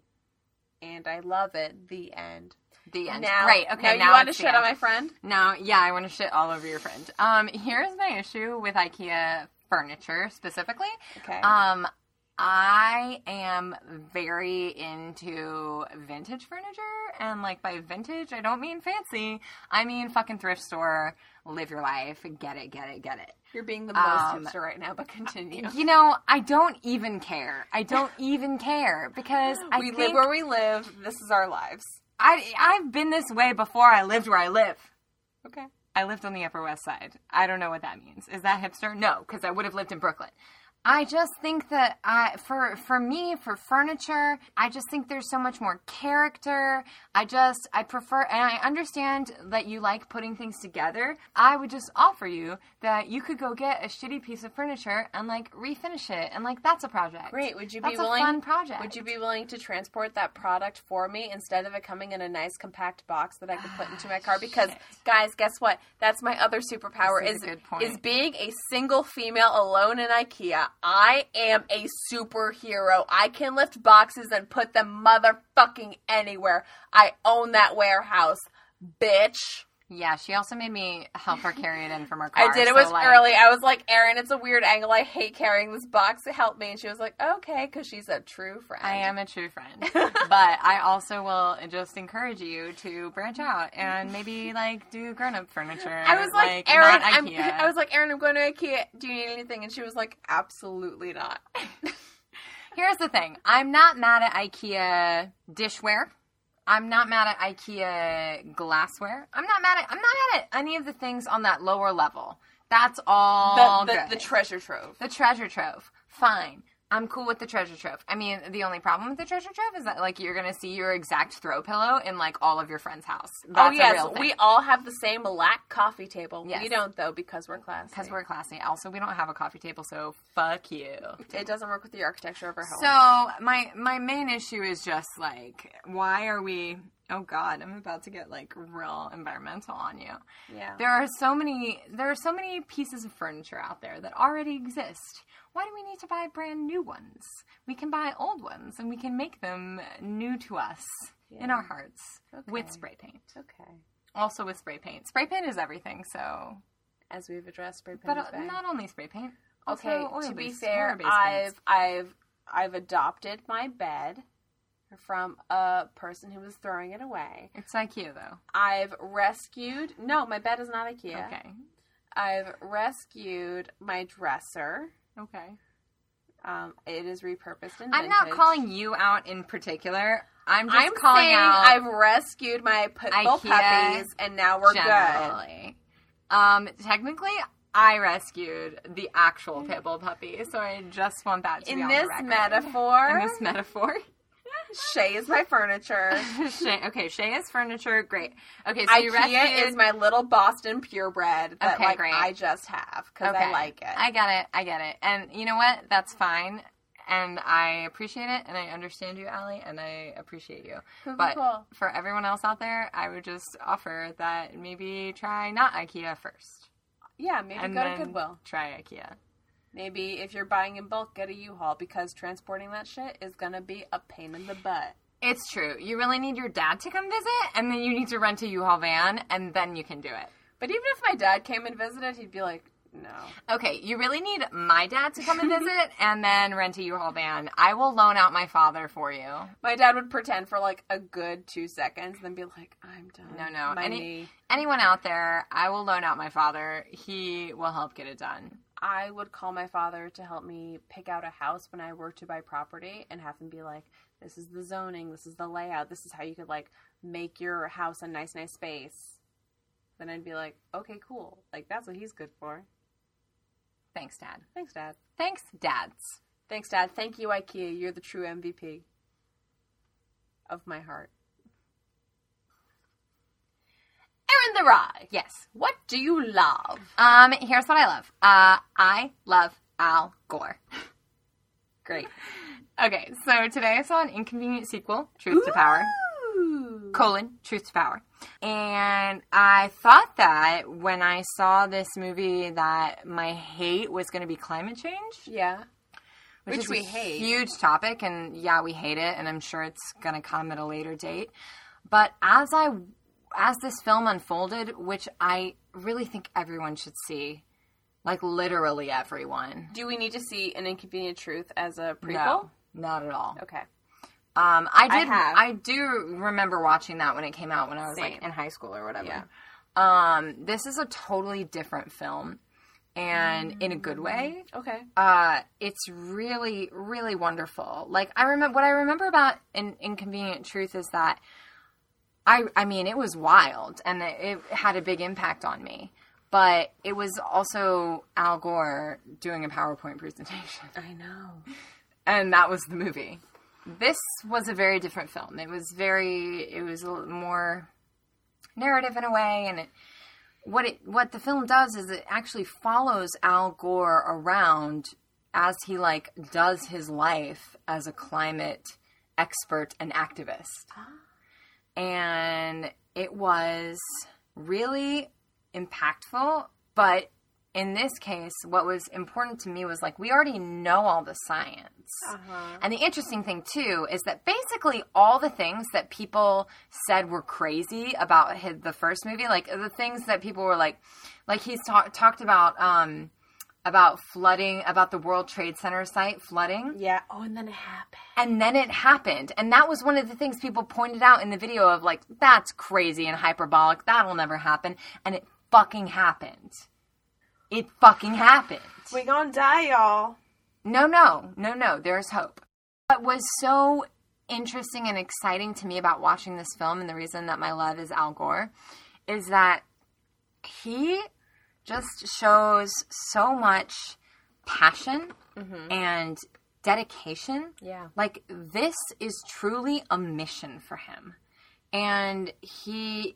And I love it. The end. The end. Now, right. Okay. Now you want to shit on my friend? No. Yeah, I want to shit all over your friend. Here's my issue with IKEA furniture specifically. Okay. I am very into vintage furniture, and, like, by vintage, I don't mean fancy. I mean fucking thrift store, live your life, get it. You're being the most hipster right now, but continue. You know, I don't even care. I don't even care because we live where we live. This is our lives. I've been this way before I lived where I live. Okay. I lived on the Upper West Side. I don't know what that means. Is that hipster? No, because I would have lived in Brooklyn. I just think that for furniture, I just think there's so much more character. I prefer, and I understand that you like putting things together. I would just offer you that you could go get a shitty piece of furniture and refinish it, and that's a project. Great. That's a fun project. Would you be willing to transport that product for me instead of it coming in a nice compact box that I could put into my car? Because guys, guess what? That's my other superpower. That's a good point. Is being a single female alone in IKEA. I am a superhero. I can lift boxes and put them motherfucking anywhere. I own that warehouse, bitch. Yeah, she also made me help her carry it in from her car. I did. It was early. I was like, Erin, it's a weird angle. I hate carrying this box. Help me. And she was like, okay, because she's a true friend. I am a true friend. But I also will just encourage you to branch out and maybe, do grown-up furniture. I was like, Erin, I'm going to IKEA. Do you need anything? And she was like, absolutely not. Here's the thing. I'm not mad at IKEA dishware. I'm not mad at IKEA glassware. I'm not mad at any of the things on that lower level. That's all the treasure trove. The treasure trove. Fine. I'm cool with the treasure trove. I mean, the only problem with the treasure trove is that, you're going to see your exact throw pillow in, all of your friend's house. That's a real thing. We all have the same black coffee table. Yes. We don't, though, because we're classy. Also, we don't have a coffee table, so fuck you. It doesn't work with the architecture of our home. So, my main issue is just, why are we... Oh, God, I'm about to get, real environmental on you. Yeah. There are so many pieces of furniture out there that already exist. Why do we need to buy brand new ones? We can buy old ones, and we can make them new to us in our hearts with spray paint. Okay. Also with spray paint. Spray paint is everything, so... As we've addressed, spray paint is bad. Not only spray paint. Okay, to be fair, I've adopted my bed... from a person who was throwing it away. It's IKEA, though. No, my bed is not IKEA. Okay. I've rescued my dresser. Okay. It is repurposed and vintage. I'm not calling you out in particular. I'm calling out. I've rescued my pitbull puppies, and now we're generally good. Technically, I rescued the actual pitbull puppy, so I just want that to be on the record. In this metaphor... Shay is my furniture. Shay is furniture. Great. Okay, so IKEA is my little Boston purebred that great. I just have because I like it. I get it. And you know what? That's fine. And I appreciate it. And I understand you, Allie. And I appreciate you. But for everyone else out there, I would just offer that maybe try not IKEA first. Yeah, maybe and go to Goodwill. Try IKEA. Maybe if you're buying in bulk, get a U-Haul because transporting that shit is going to be a pain in the butt. It's true. You really need your dad to come visit, and then you need to rent a U-Haul van, and then you can do it. But even if my dad came and visited, he'd be like, no. Okay, you really need my dad to come and visit, and then rent a U-Haul van. I will loan out my father for you. My dad would pretend for, a good 2 seconds, then be like, I'm done. No. Anyone out there, I will loan out my father. He will help get it done. I would call my father to help me pick out a house when I were to buy property and have him be like, this is the zoning, this is the layout, this is how you could, make your house a nice, nice space. Then I'd be like, okay, cool. That's what he's good for. Thanks, Dad. Thanks, Dad. Thanks, Dads. Thanks, Dad. Thank you, IKEA. You're the true MVP of my heart. Erin the Rye. Yes. What do you love? Here's what I love. I love Al Gore. Great. Okay, so today I saw An Inconvenient Sequel, Truth to Power, Truth to Power. And I thought that when I saw this movie that my hate was going to be climate change. Yeah. Which we hate. Huge topic, and yeah, we hate it, and I'm sure it's going to come at a later date. But as this film unfolded, which I really think everyone should see, literally everyone. Do we need to see An Inconvenient Truth as a prequel? No, not at all. Okay. I do remember watching that when it came out when I was, in high school or whatever. Yeah. This is a totally different film. and in a good way. Okay. It's really, really wonderful. Like, I remember about An Inconvenient Truth is that I mean, it was wild and it had a big impact on me, but it was also Al Gore doing a PowerPoint presentation. I know. And that was the movie. This was a very different film. It was a little more narrative in a way, and what the film does is it actually follows Al Gore around as he like does his life as a climate expert and activist. And it was really impactful, but in this case, what was important to me was, like, we already know all the science. Uh-huh. And the interesting thing, too, is that basically all the things that people said were crazy about the first movie, like, the things that people were like he's talked about flooding, about the World Trade Center site flooding. Yeah. Oh, and then it happened. And that was one of the things people pointed out in the video of, like, that's crazy and hyperbolic. That'll never happen. And it fucking happened. It fucking happened. We gonna die, y'all. No. There's hope. What was so interesting and exciting to me about watching this film, and the reason that my love is Al Gore, is that he just shows so much passion and dedication. Yeah. Like, this is truly a mission for him. And he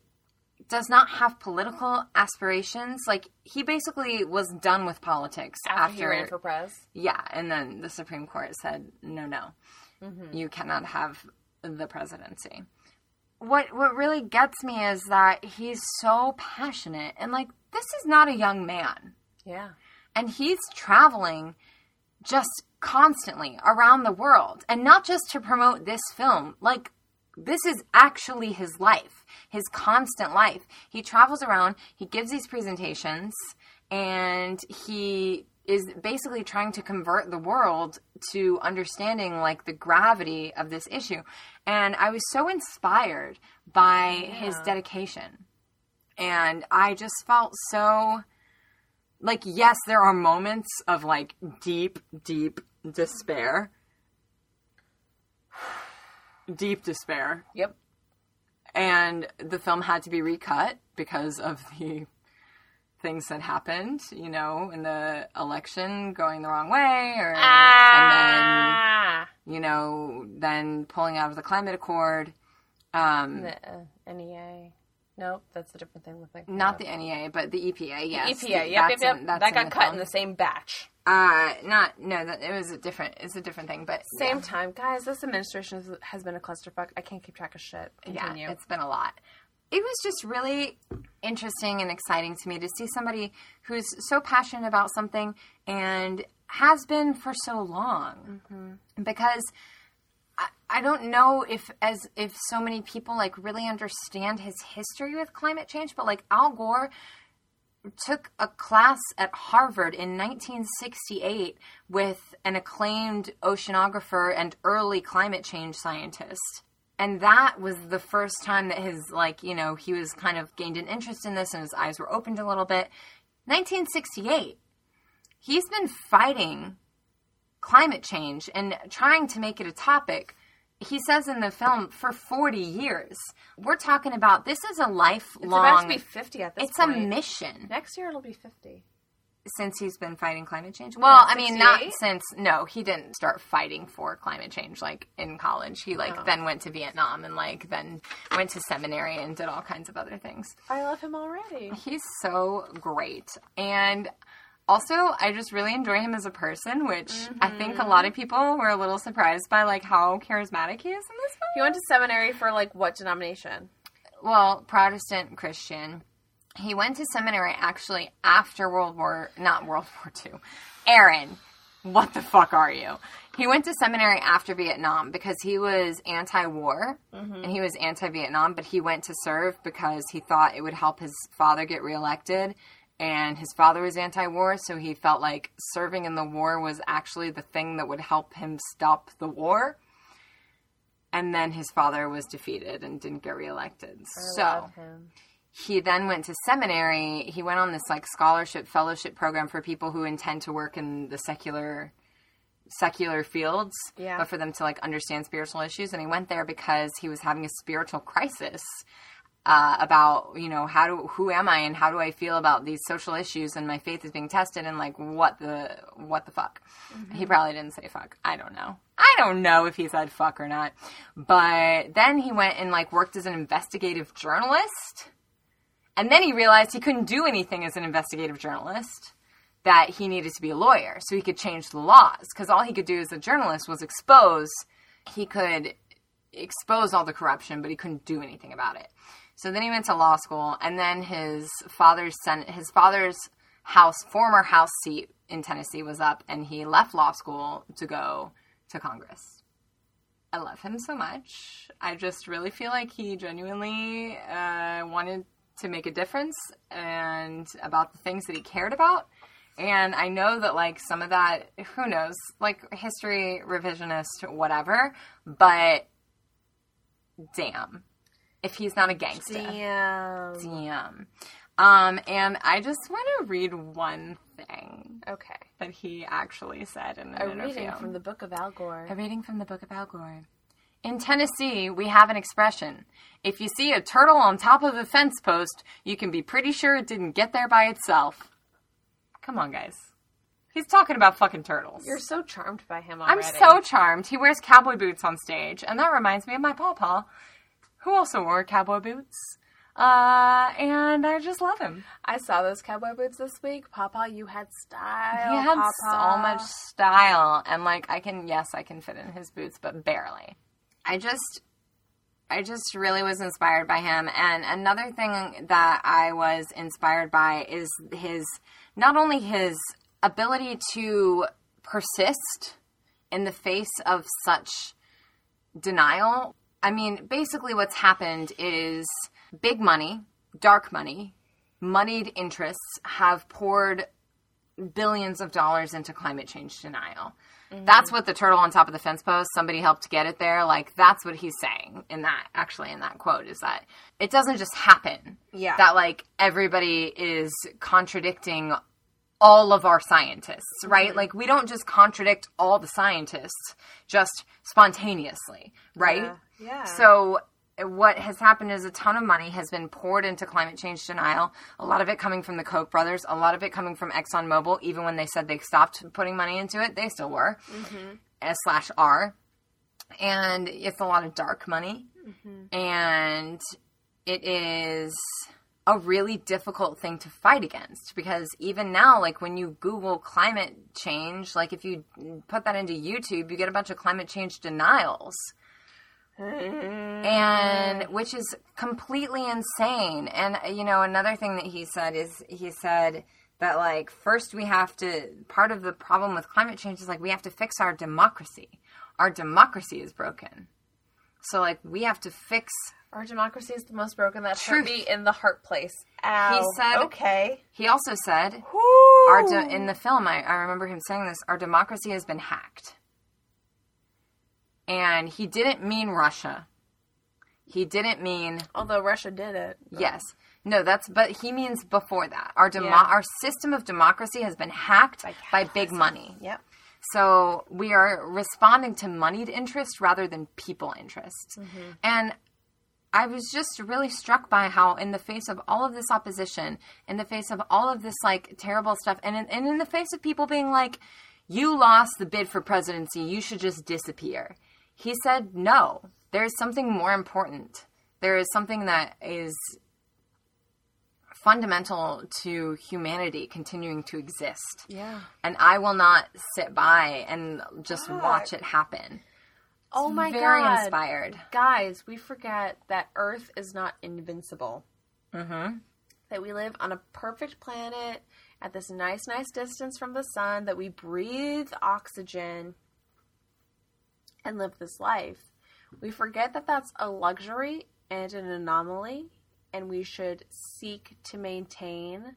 does not have political aspirations. Like, he basically was done with politics after he ran for press. Yeah, and then the Supreme Court said, no, you cannot have the presidency. What really gets me is that he's so passionate, and, like, this is not a young man. Yeah. And he's traveling just constantly around the world, and not just to promote this film, like, this is actually his life, his constant life. He travels around, he gives these presentations, and he is basically trying to convert the world to understanding, like, the gravity of this issue. And I was so inspired by his dedication. And I just felt so, like, yes, there are moments of, like, deep, deep despair. Deep despair. Yep. And the film had to be recut because of the things that happened, you know, in the election going the wrong way, or and then, you know, then pulling out of the climate accord. The NEA. Nope, that's a different thing. Not the NEA, but the EPA, yes. The EPA, yep. That got cut in the same batch. It's a different thing, but same time. Guys, this administration has been a clusterfuck. I can't keep track of shit. Continue. Yeah, it's been a lot. It was just really interesting and exciting to me to see somebody who's so passionate about something and has been for so long. Mm-hmm. Because I don't know if so many people, like, really understand his history with climate change, but, like, Al Gore took a class at Harvard in 1968 with an acclaimed oceanographer and early climate change scientist. And that was the first time that his, like, you know, he was kind of gained an interest in this and his eyes were opened a little bit. 1968. He's been fighting climate change and trying to make it a topic, he says in the film, for 40 years. We're talking about, this is a lifelong... It's about to be 50 at this point. It's a mission. Next year it'll be 50. Since he's been fighting climate change? Well, I mean, not since... No, he didn't start fighting for climate change, like, in college. He, like, then went to Vietnam and, like, then went to seminary and did all kinds of other things. I love him already. He's so great. And... also, I just really enjoy him as a person, which I think a lot of people were a little surprised by, like, how charismatic he is in this film. He went to seminary for, like, what denomination? Well, Protestant Christian. He went to seminary, actually, after World War II. Aaron, what the fuck are you? He went to seminary after Vietnam because he was anti-war and he was anti-Vietnam, but he went to serve because he thought it would help his father get reelected. And his father was anti-war, so he felt like serving in the war was actually the thing that would help him stop the war. And then his father was defeated and didn't get reelected. I love him. He then went to seminary. He went on this like scholarship fellowship program for people who intend to work in the secular fields, but for them to like understand spiritual issues. And he went there because he was having a spiritual crisis about, you know, who am I and how do I feel about these social issues, and my faith is being tested, and like what the fuck. Mm-hmm. He probably didn't say fuck. I don't know if he said fuck or not. But then he went and like worked as an investigative journalist. And then he realized he couldn't do anything as an investigative journalist, that he needed to be a lawyer so he could change the laws. Because all he could do as a journalist was expose all the corruption, but he couldn't do anything about it. So then he went to law school, and then his father's former house seat in Tennessee was up, and he left law school to go to Congress. I love him so much. I just really feel like he genuinely wanted to make a difference and about the things that he cared about. And I know that, like, some of that, who knows, like, history, revisionist, whatever, but damn. If he's not a gangster. Damn. And I just want to read one thing. Okay. That he actually said in an interview. A reading from the book of Al Gore. In Tennessee, we have an expression. If you see a turtle on top of a fence post, you can be pretty sure it didn't get there by itself. Come on, guys. He's talking about fucking turtles. You're so charmed by him already. I'm so charmed. He wears cowboy boots on stage. And that reminds me of my pawpaw, who also wore cowboy boots. And I just love him. I saw those cowboy boots this week. Pawpaw, you had style. He had so much style. And, like, I can fit in his boots, but barely. I just really was inspired by him. And another thing that I was inspired by is not only his ability to persist in the face of such denial. I mean, basically what's happened is big money, dark money, moneyed interests have poured billions of dollars into climate change denial. Mm-hmm. That's what the turtle on top of the fence post, somebody helped get it there. Like, that's what he's saying in that quote, is that it doesn't just happen. Yeah. That, like, everybody is contradicting all of our scientists, right? Mm-hmm. Like, we don't just contradict all the scientists just spontaneously, right? Yeah. So what has happened is a ton of money has been poured into climate change denial, a lot of it coming from the Koch brothers, a lot of it coming from Exxon Mobil. Even when they said they stopped putting money into it, they still were. Mm-hmm. /R. And it's a lot of dark money. Mm-hmm. And it is a really difficult thing to fight against, because even now, like, when you Google climate change, like, if you put that into YouTube, you get a bunch of climate change denials. And which is completely insane. And, you know, another thing that he said is he said that, like, first we have to, part of the problem with climate change is, like, we have to fix our democracy. Our democracy is broken. So, like, we have to fix. Our democracy is the most broken that should be in the heart place. Ow. He said, okay. He also said, in the film, I remember him saying this, our democracy has been hacked. And he didn't mean Russia. He didn't mean. Although Russia did it. But. Yes. No, but he means before that. Our system of democracy has been hacked by big money. Yep. So we are responding to moneyed interest rather than people interest. Mm-hmm. And I was just really struck by how, in the face of all of this opposition, in the face of all of this, like, terrible stuff, and in the face of people being like, you lost the bid for presidency, you should just disappear. He said, no, there is something more important. There is something that is fundamental to humanity continuing to exist. Yeah. And I will not sit by and just watch it happen. Oh, my God. Very inspired. Guys, we forget that Earth is not invincible. Mm-hmm. That we live on a perfect planet at this nice, nice distance from the sun, that we breathe oxygen and live this life. We forget that that's a luxury and an anomaly, and we should seek to maintain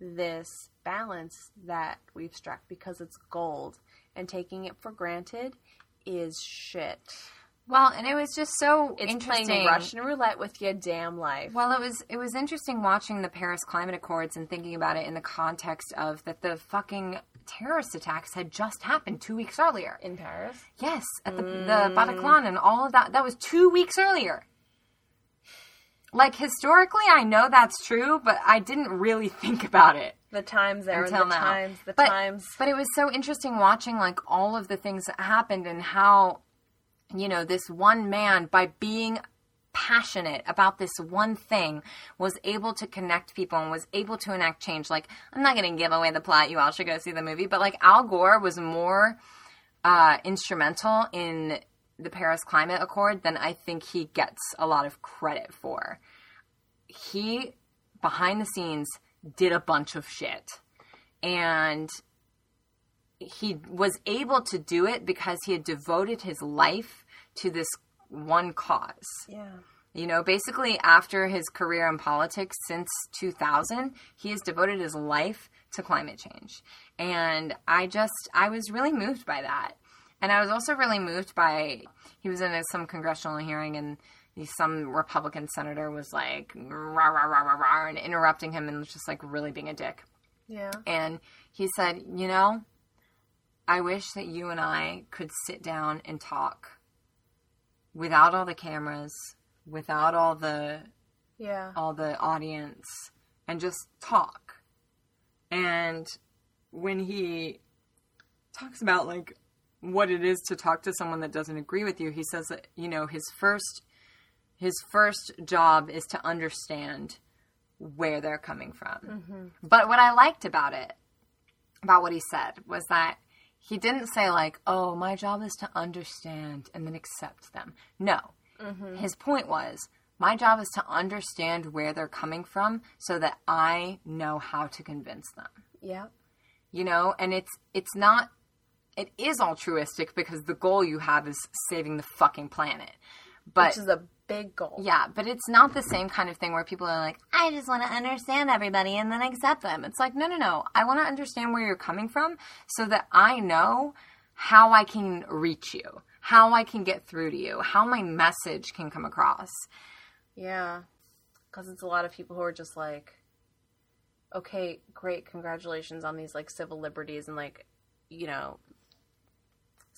this balance that we've struck, because it's gold, and taking it for granted is shit. Well, and it was just so interesting. It's playing Russian roulette with your damn life. Well, it was interesting watching the Paris Climate Accords and thinking about it in the context of that the fucking terrorist attacks had just happened 2 weeks earlier. In Paris? Yes, at the Bataclan and all of that. That was 2 weeks earlier. Like, historically, I know that's true, but I didn't really think about it. The times there until and the now. Times, the but, times. But it was so interesting watching, like, all of the things that happened and how, you know, this one man, by being passionate about this one thing, was able to connect people and was able to enact change. Like, I'm not going to give away the plot. You all should go see the movie. But, like, Al Gore was more instrumental in the Paris Climate Accord than I think he gets a lot of credit for. He, behind the scenes, did a bunch of shit. And he was able to do it because he had devoted his life to this one cause. Yeah. You know, basically after his career in politics since 2000, he has devoted his life to climate change. And I was really moved by that. And I was also really moved by, he was in some congressional hearing and some Republican senator was like, rah, rah, rah, rah, rah, and interrupting him and was just like really being a dick. Yeah. And he said, you know, I wish that you and I could sit down and talk without all the cameras, without all the audience, and just talk. And when he talks about like what it is to talk to someone that doesn't agree with you, he says that, you know, his first job is to understand where they're coming from. Mm-hmm. But what I liked about it, about what he said, was that he didn't say like, oh, my job is to understand and then accept them. No. Mm-hmm. His point was, my job is to understand where they're coming from so that I know how to convince them. Yeah. You know, and it's not... It is altruistic because the goal you have is saving the fucking planet. But, which is a big goal. Yeah, but it's not the same kind of thing where people are like, I just want to understand everybody and then accept them. It's like, no. I want to understand where you're coming from so that I know how I can reach you, how I can get through to you, how my message can come across. Yeah, because it's a lot of people who are just like, okay, great, congratulations on these, like, civil liberties and, like, you know...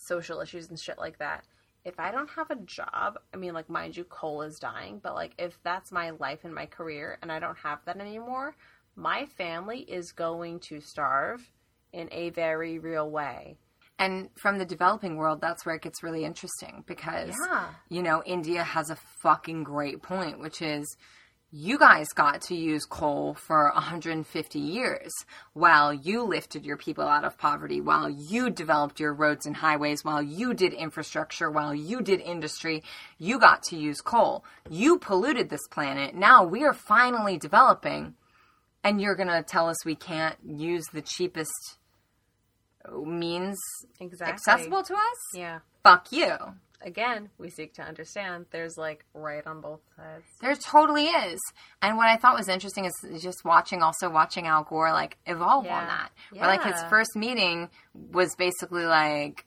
social issues and shit like that. If I don't have a job, I mean, like, mind you, coal is dying, but, like, if that's my life and my career and I don't have that anymore, my family is going to starve in a very real way. And from the developing world, that's where it gets really interesting because, you know, India has a fucking great point, which is you guys got to use coal for 150 years while you lifted your people out of poverty, while you developed your roads and highways, while you did infrastructure, while you did industry. You got to use coal. You polluted this planet. Now we are finally developing, and you're going to tell us we can't use the cheapest means accessible to us? Yeah. Fuck you. Again, we seek to understand. There's, like, right on both sides. There totally is. And what I thought was interesting is just watching Al Gore, like, evolve on that. Yeah. Where, like, his first meeting was basically, like,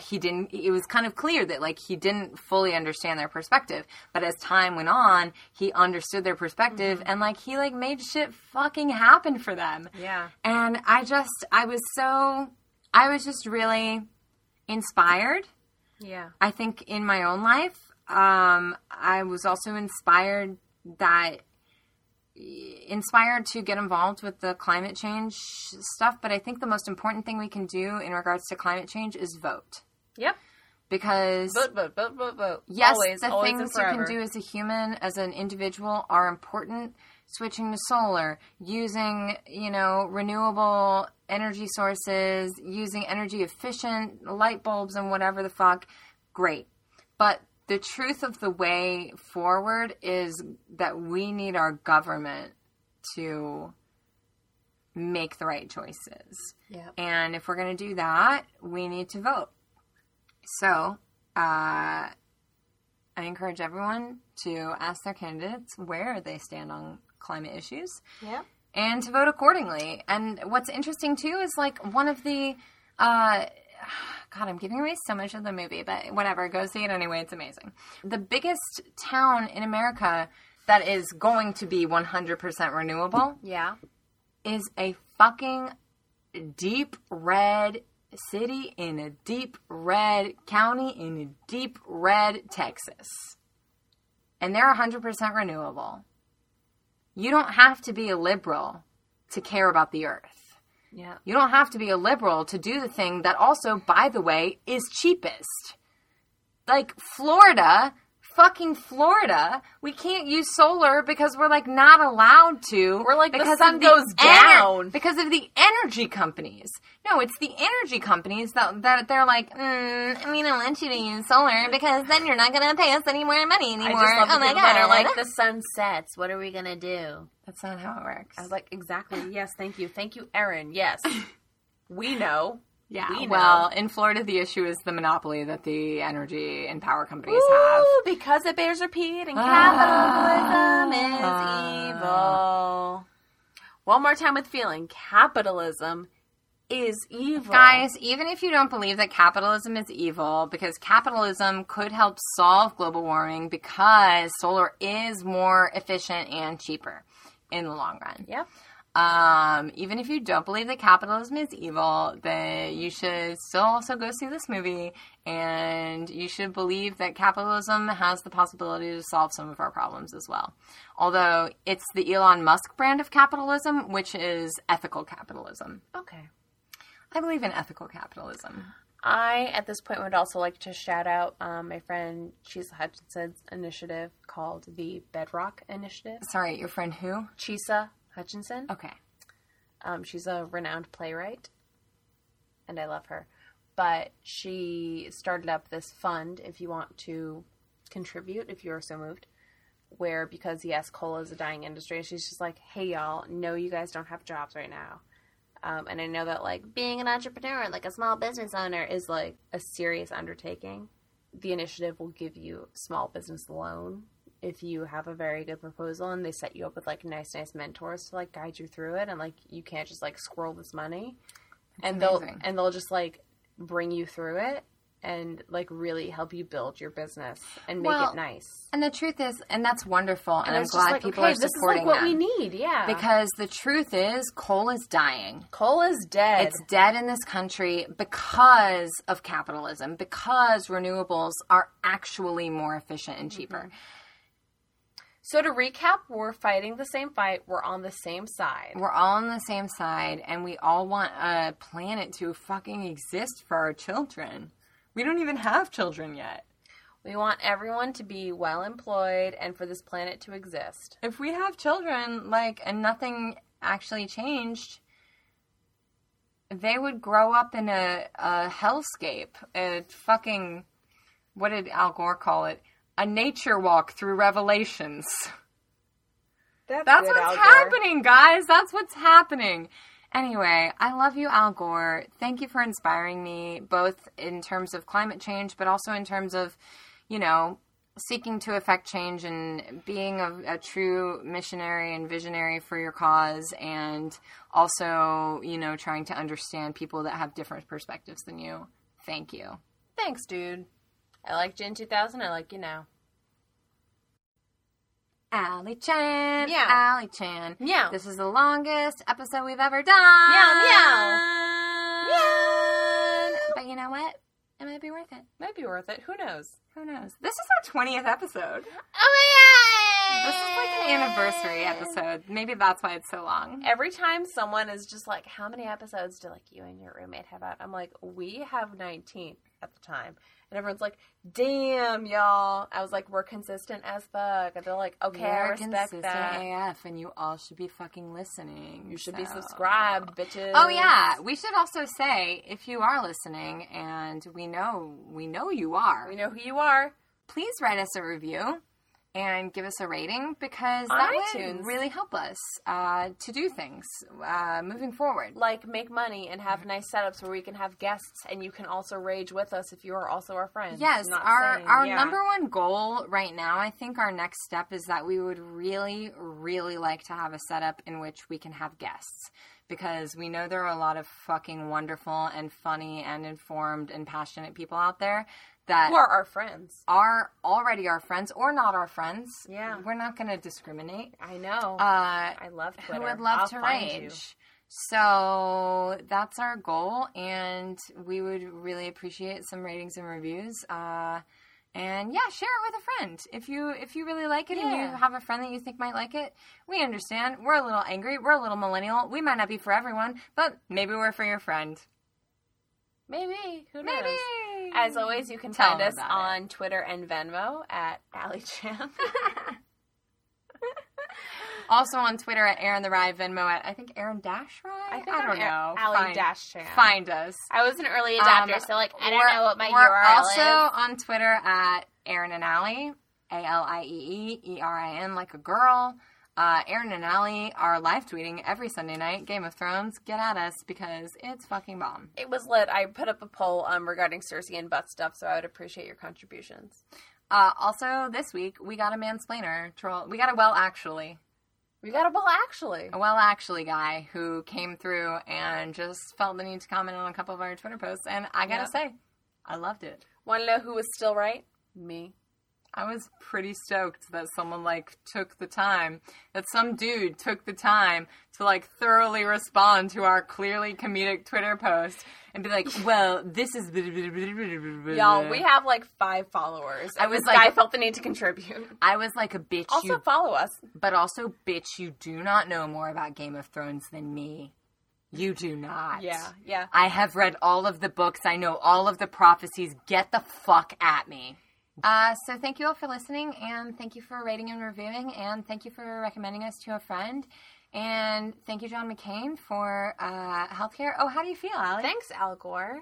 it was kind of clear that, like, he didn't fully understand their perspective. But as time went on, he understood their perspective. Mm-hmm. And, like, he, like, made shit fucking happen for them. Yeah. And I was just really inspired. Yeah. I think in my own life, I was also inspired to get involved with the climate change stuff. But I think the most important thing we can do in regards to climate change is vote. Yep. Because... Vote. Yes, always, the always things you can do as a human, as an individual are important. Switching to solar, using, you know, renewable energy sources, using energy-efficient light bulbs and whatever the fuck, great. But the truth of the way forward is that we need our government to make the right choices. Yep. And if we're going to do that, we need to vote. So, I encourage everyone to ask their candidates where they stand on climate issues. Yeah. And to vote accordingly. And what's interesting, too, is, like, one of the God, I'm giving away so much of the movie, but whatever. Go see it anyway. It's amazing. The biggest town in America that is going to be 100% renewable is a fucking deep red city in a deep red county in a deep red Texas. And they're 100% renewable. You don't have to be a liberal to care about the earth. Yeah. You don't have to be a liberal to do the thing that also, by the way, is cheapest. Like Florida, fucking Florida, we can't use solar because we're like not allowed to. We're like because the sun goes down. Because of the energy companies. No, it's the energy companies that they're like, we don't want you to use solar because then you're not going to pay us any more money anymore. I just love the people that are like, the sun sets. What are we going to do? That's not how it works. I was like, exactly. Yes, thank you. Thank you, Erin. Yes. We know. Yeah, well, in Florida, the issue is the monopoly that the energy and power companies have. Because it bears repeat, and capitalism is evil. One more time with feeling. Capitalism is evil. Guys, even if you don't believe that capitalism is evil, because capitalism could help solve global warming because solar is more efficient and cheaper in the long run. Yeah. Even if you don't believe that capitalism is evil, then you should still also go see this movie, and you should believe that capitalism has the possibility to solve some of our problems as well. Although it's the Elon Musk brand of capitalism, which is ethical capitalism. Okay. I believe in ethical capitalism. I, at this point, would also like to shout out my friend Chisa Hutchinson's initiative called the Bedrock Initiative. Sorry, your friend who? Chisa Hutchinson. Okay. She's a renowned playwright, and I love her. But she started up this fund, if you want to contribute, if you're so moved, where because, yes, coal is a dying industry, she's just like, hey, y'all, no, you guys don't have jobs right now. And I know that, like, being an entrepreneur, like a small business owner, is, like, a serious undertaking. The initiative will give you a small business loan if you have a very good proposal, and they set you up with, like, nice mentors to, like, guide you through it, and, like, you can't just, like, squirrel this money. That's and amazing. They'll just, like, bring you through it and, like, really help you build your business and make it nice. And the truth is, and that's wonderful, and I'm glad like, people are supporting that. This is, like, what we need, yeah. Because the truth is, coal is dying. Coal is dead. It's dead in this country because of capitalism, because renewables are actually more efficient and cheaper. Mm-hmm. So to recap, we're fighting the same fight. We're on the same side. We're all on the same side, and we all want a planet to fucking exist for our children. We don't even have children yet. We want everyone to be well employed and for this planet to exist. If we have children, like, and nothing actually changed, they would grow up in a hellscape. A fucking, what did Al Gore call it? A nature walk through Revelations. That's good, what's happening, guys. That's what's happening. Anyway, I love you, Al Gore. Thank you for inspiring me, both in terms of climate change, but also in terms of, you know, seeking to affect change and being a true missionary and visionary for your cause, and also, you know, trying to understand people that have different perspectives than you. Thank you. Thanks, dude. I liked you in 2000. I like you now. Allie Chan. Yeah. Allie Chan. Yeah. This is the longest episode we've ever done. Yeah. Yeah. But you know what? It might be worth it. Might be worth it. Who knows? Who knows? This is our 20th episode. Oh my God! This is like an anniversary episode. Maybe that's why it's so long. Every time someone is just like, how many episodes do like you and your roommate have out? I'm like, we have 19 at the time. And everyone's like, damn, y'all. I was like, we're consistent as fuck. And they're like, okay, I respect that. You're consistent AF, and you all should be fucking listening. You should be subscribed, bitches. Oh, yeah. We should also say, if you are listening, and we know you are. We know who you are. Please write us a review and give us a rating, because that would really help us to do things moving forward. Like make money and have nice setups where we can have guests, and you can also rage with us if you are also our friends. Yes, our number one goal right now, I think our next step is that we would really, really like to have a setup in which we can have guests. because we know there are a lot of fucking wonderful and funny and informed and passionate people out there that who are our friends, are already our friends or not our friends. Yeah. We're not going to discriminate. I know. I love Twitter. Who would love I'll to rage. You. So that's our goal, and we would really appreciate some ratings and reviews. And yeah, share it with a friend. If you really like it and you have a friend that you think might like it, we understand. We're a little angry. We're a little millennial. We might not be for everyone, but maybe we're for your friend. Maybe. Who knows? Maybe. As always, you can find us on Twitter and Venmo at AllieCham. Also on Twitter at Aaron the Rye, Venmo at, I think, Aaron Dash Rye? I don't know. Allie Dash Cham. Find us. I was an early adopter, so, like, I don't know what my URL is. We're also on Twitter at Aaron and Allie, AllieEeERIN, like a girl. Aaron and Allie are live tweeting every Sunday night, Game of Thrones. Get at us, because it's fucking bomb. It was lit. I put up a poll regarding Cersei and butt stuff, so I would appreciate your contributions. Also, this week, we got a mansplainer troll. We got a well, actually guy who came through and just felt the need to comment on a couple of our Twitter posts. And I gotta say, I loved it. Want to know who was still right? Me. I was pretty stoked that someone, some dude took the time to, thoroughly respond to our clearly comedic Twitter post and be like, well, this is... Y'all, we have, 5 followers. I felt the need to contribute. I was like, a bitch. Also, follow us. But also, bitch, you do not know more about Game of Thrones than me. You do not. Yeah. I have read all of the books. I know all of the prophecies. Get the fuck at me. So thank you all for listening, and thank you for rating and reviewing, and thank you for recommending us to a friend, and thank you, John McCain, for healthcare. Oh, how do you feel, Allie? Thanks, Al Gore.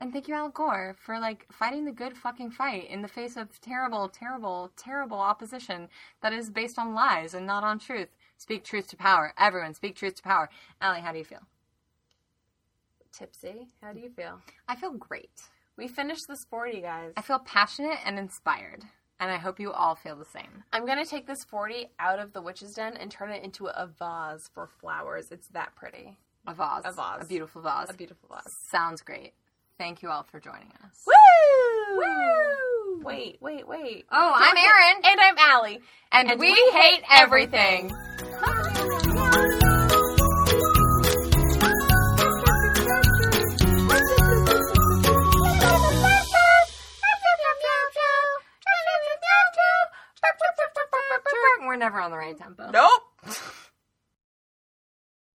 And thank you, Al Gore, for fighting the good fucking fight in the face of terrible, terrible, terrible opposition that is based on lies and not on truth. Speak truth to power. Everyone, speak truth to power. Allie, how do you feel? Tipsy. How do you feel? I feel great. We finished the sport, you guys. I feel passionate and inspired, and I hope you all feel the same. I'm going to take this 40 out of the witch's den and turn it into a vase for flowers. It's that pretty. A vase. A beautiful vase. Sounds great. Thank you all for joining us. Woo! Wait. Oh, I'm Aaron. And I'm Allie. And we hate everything. Bye.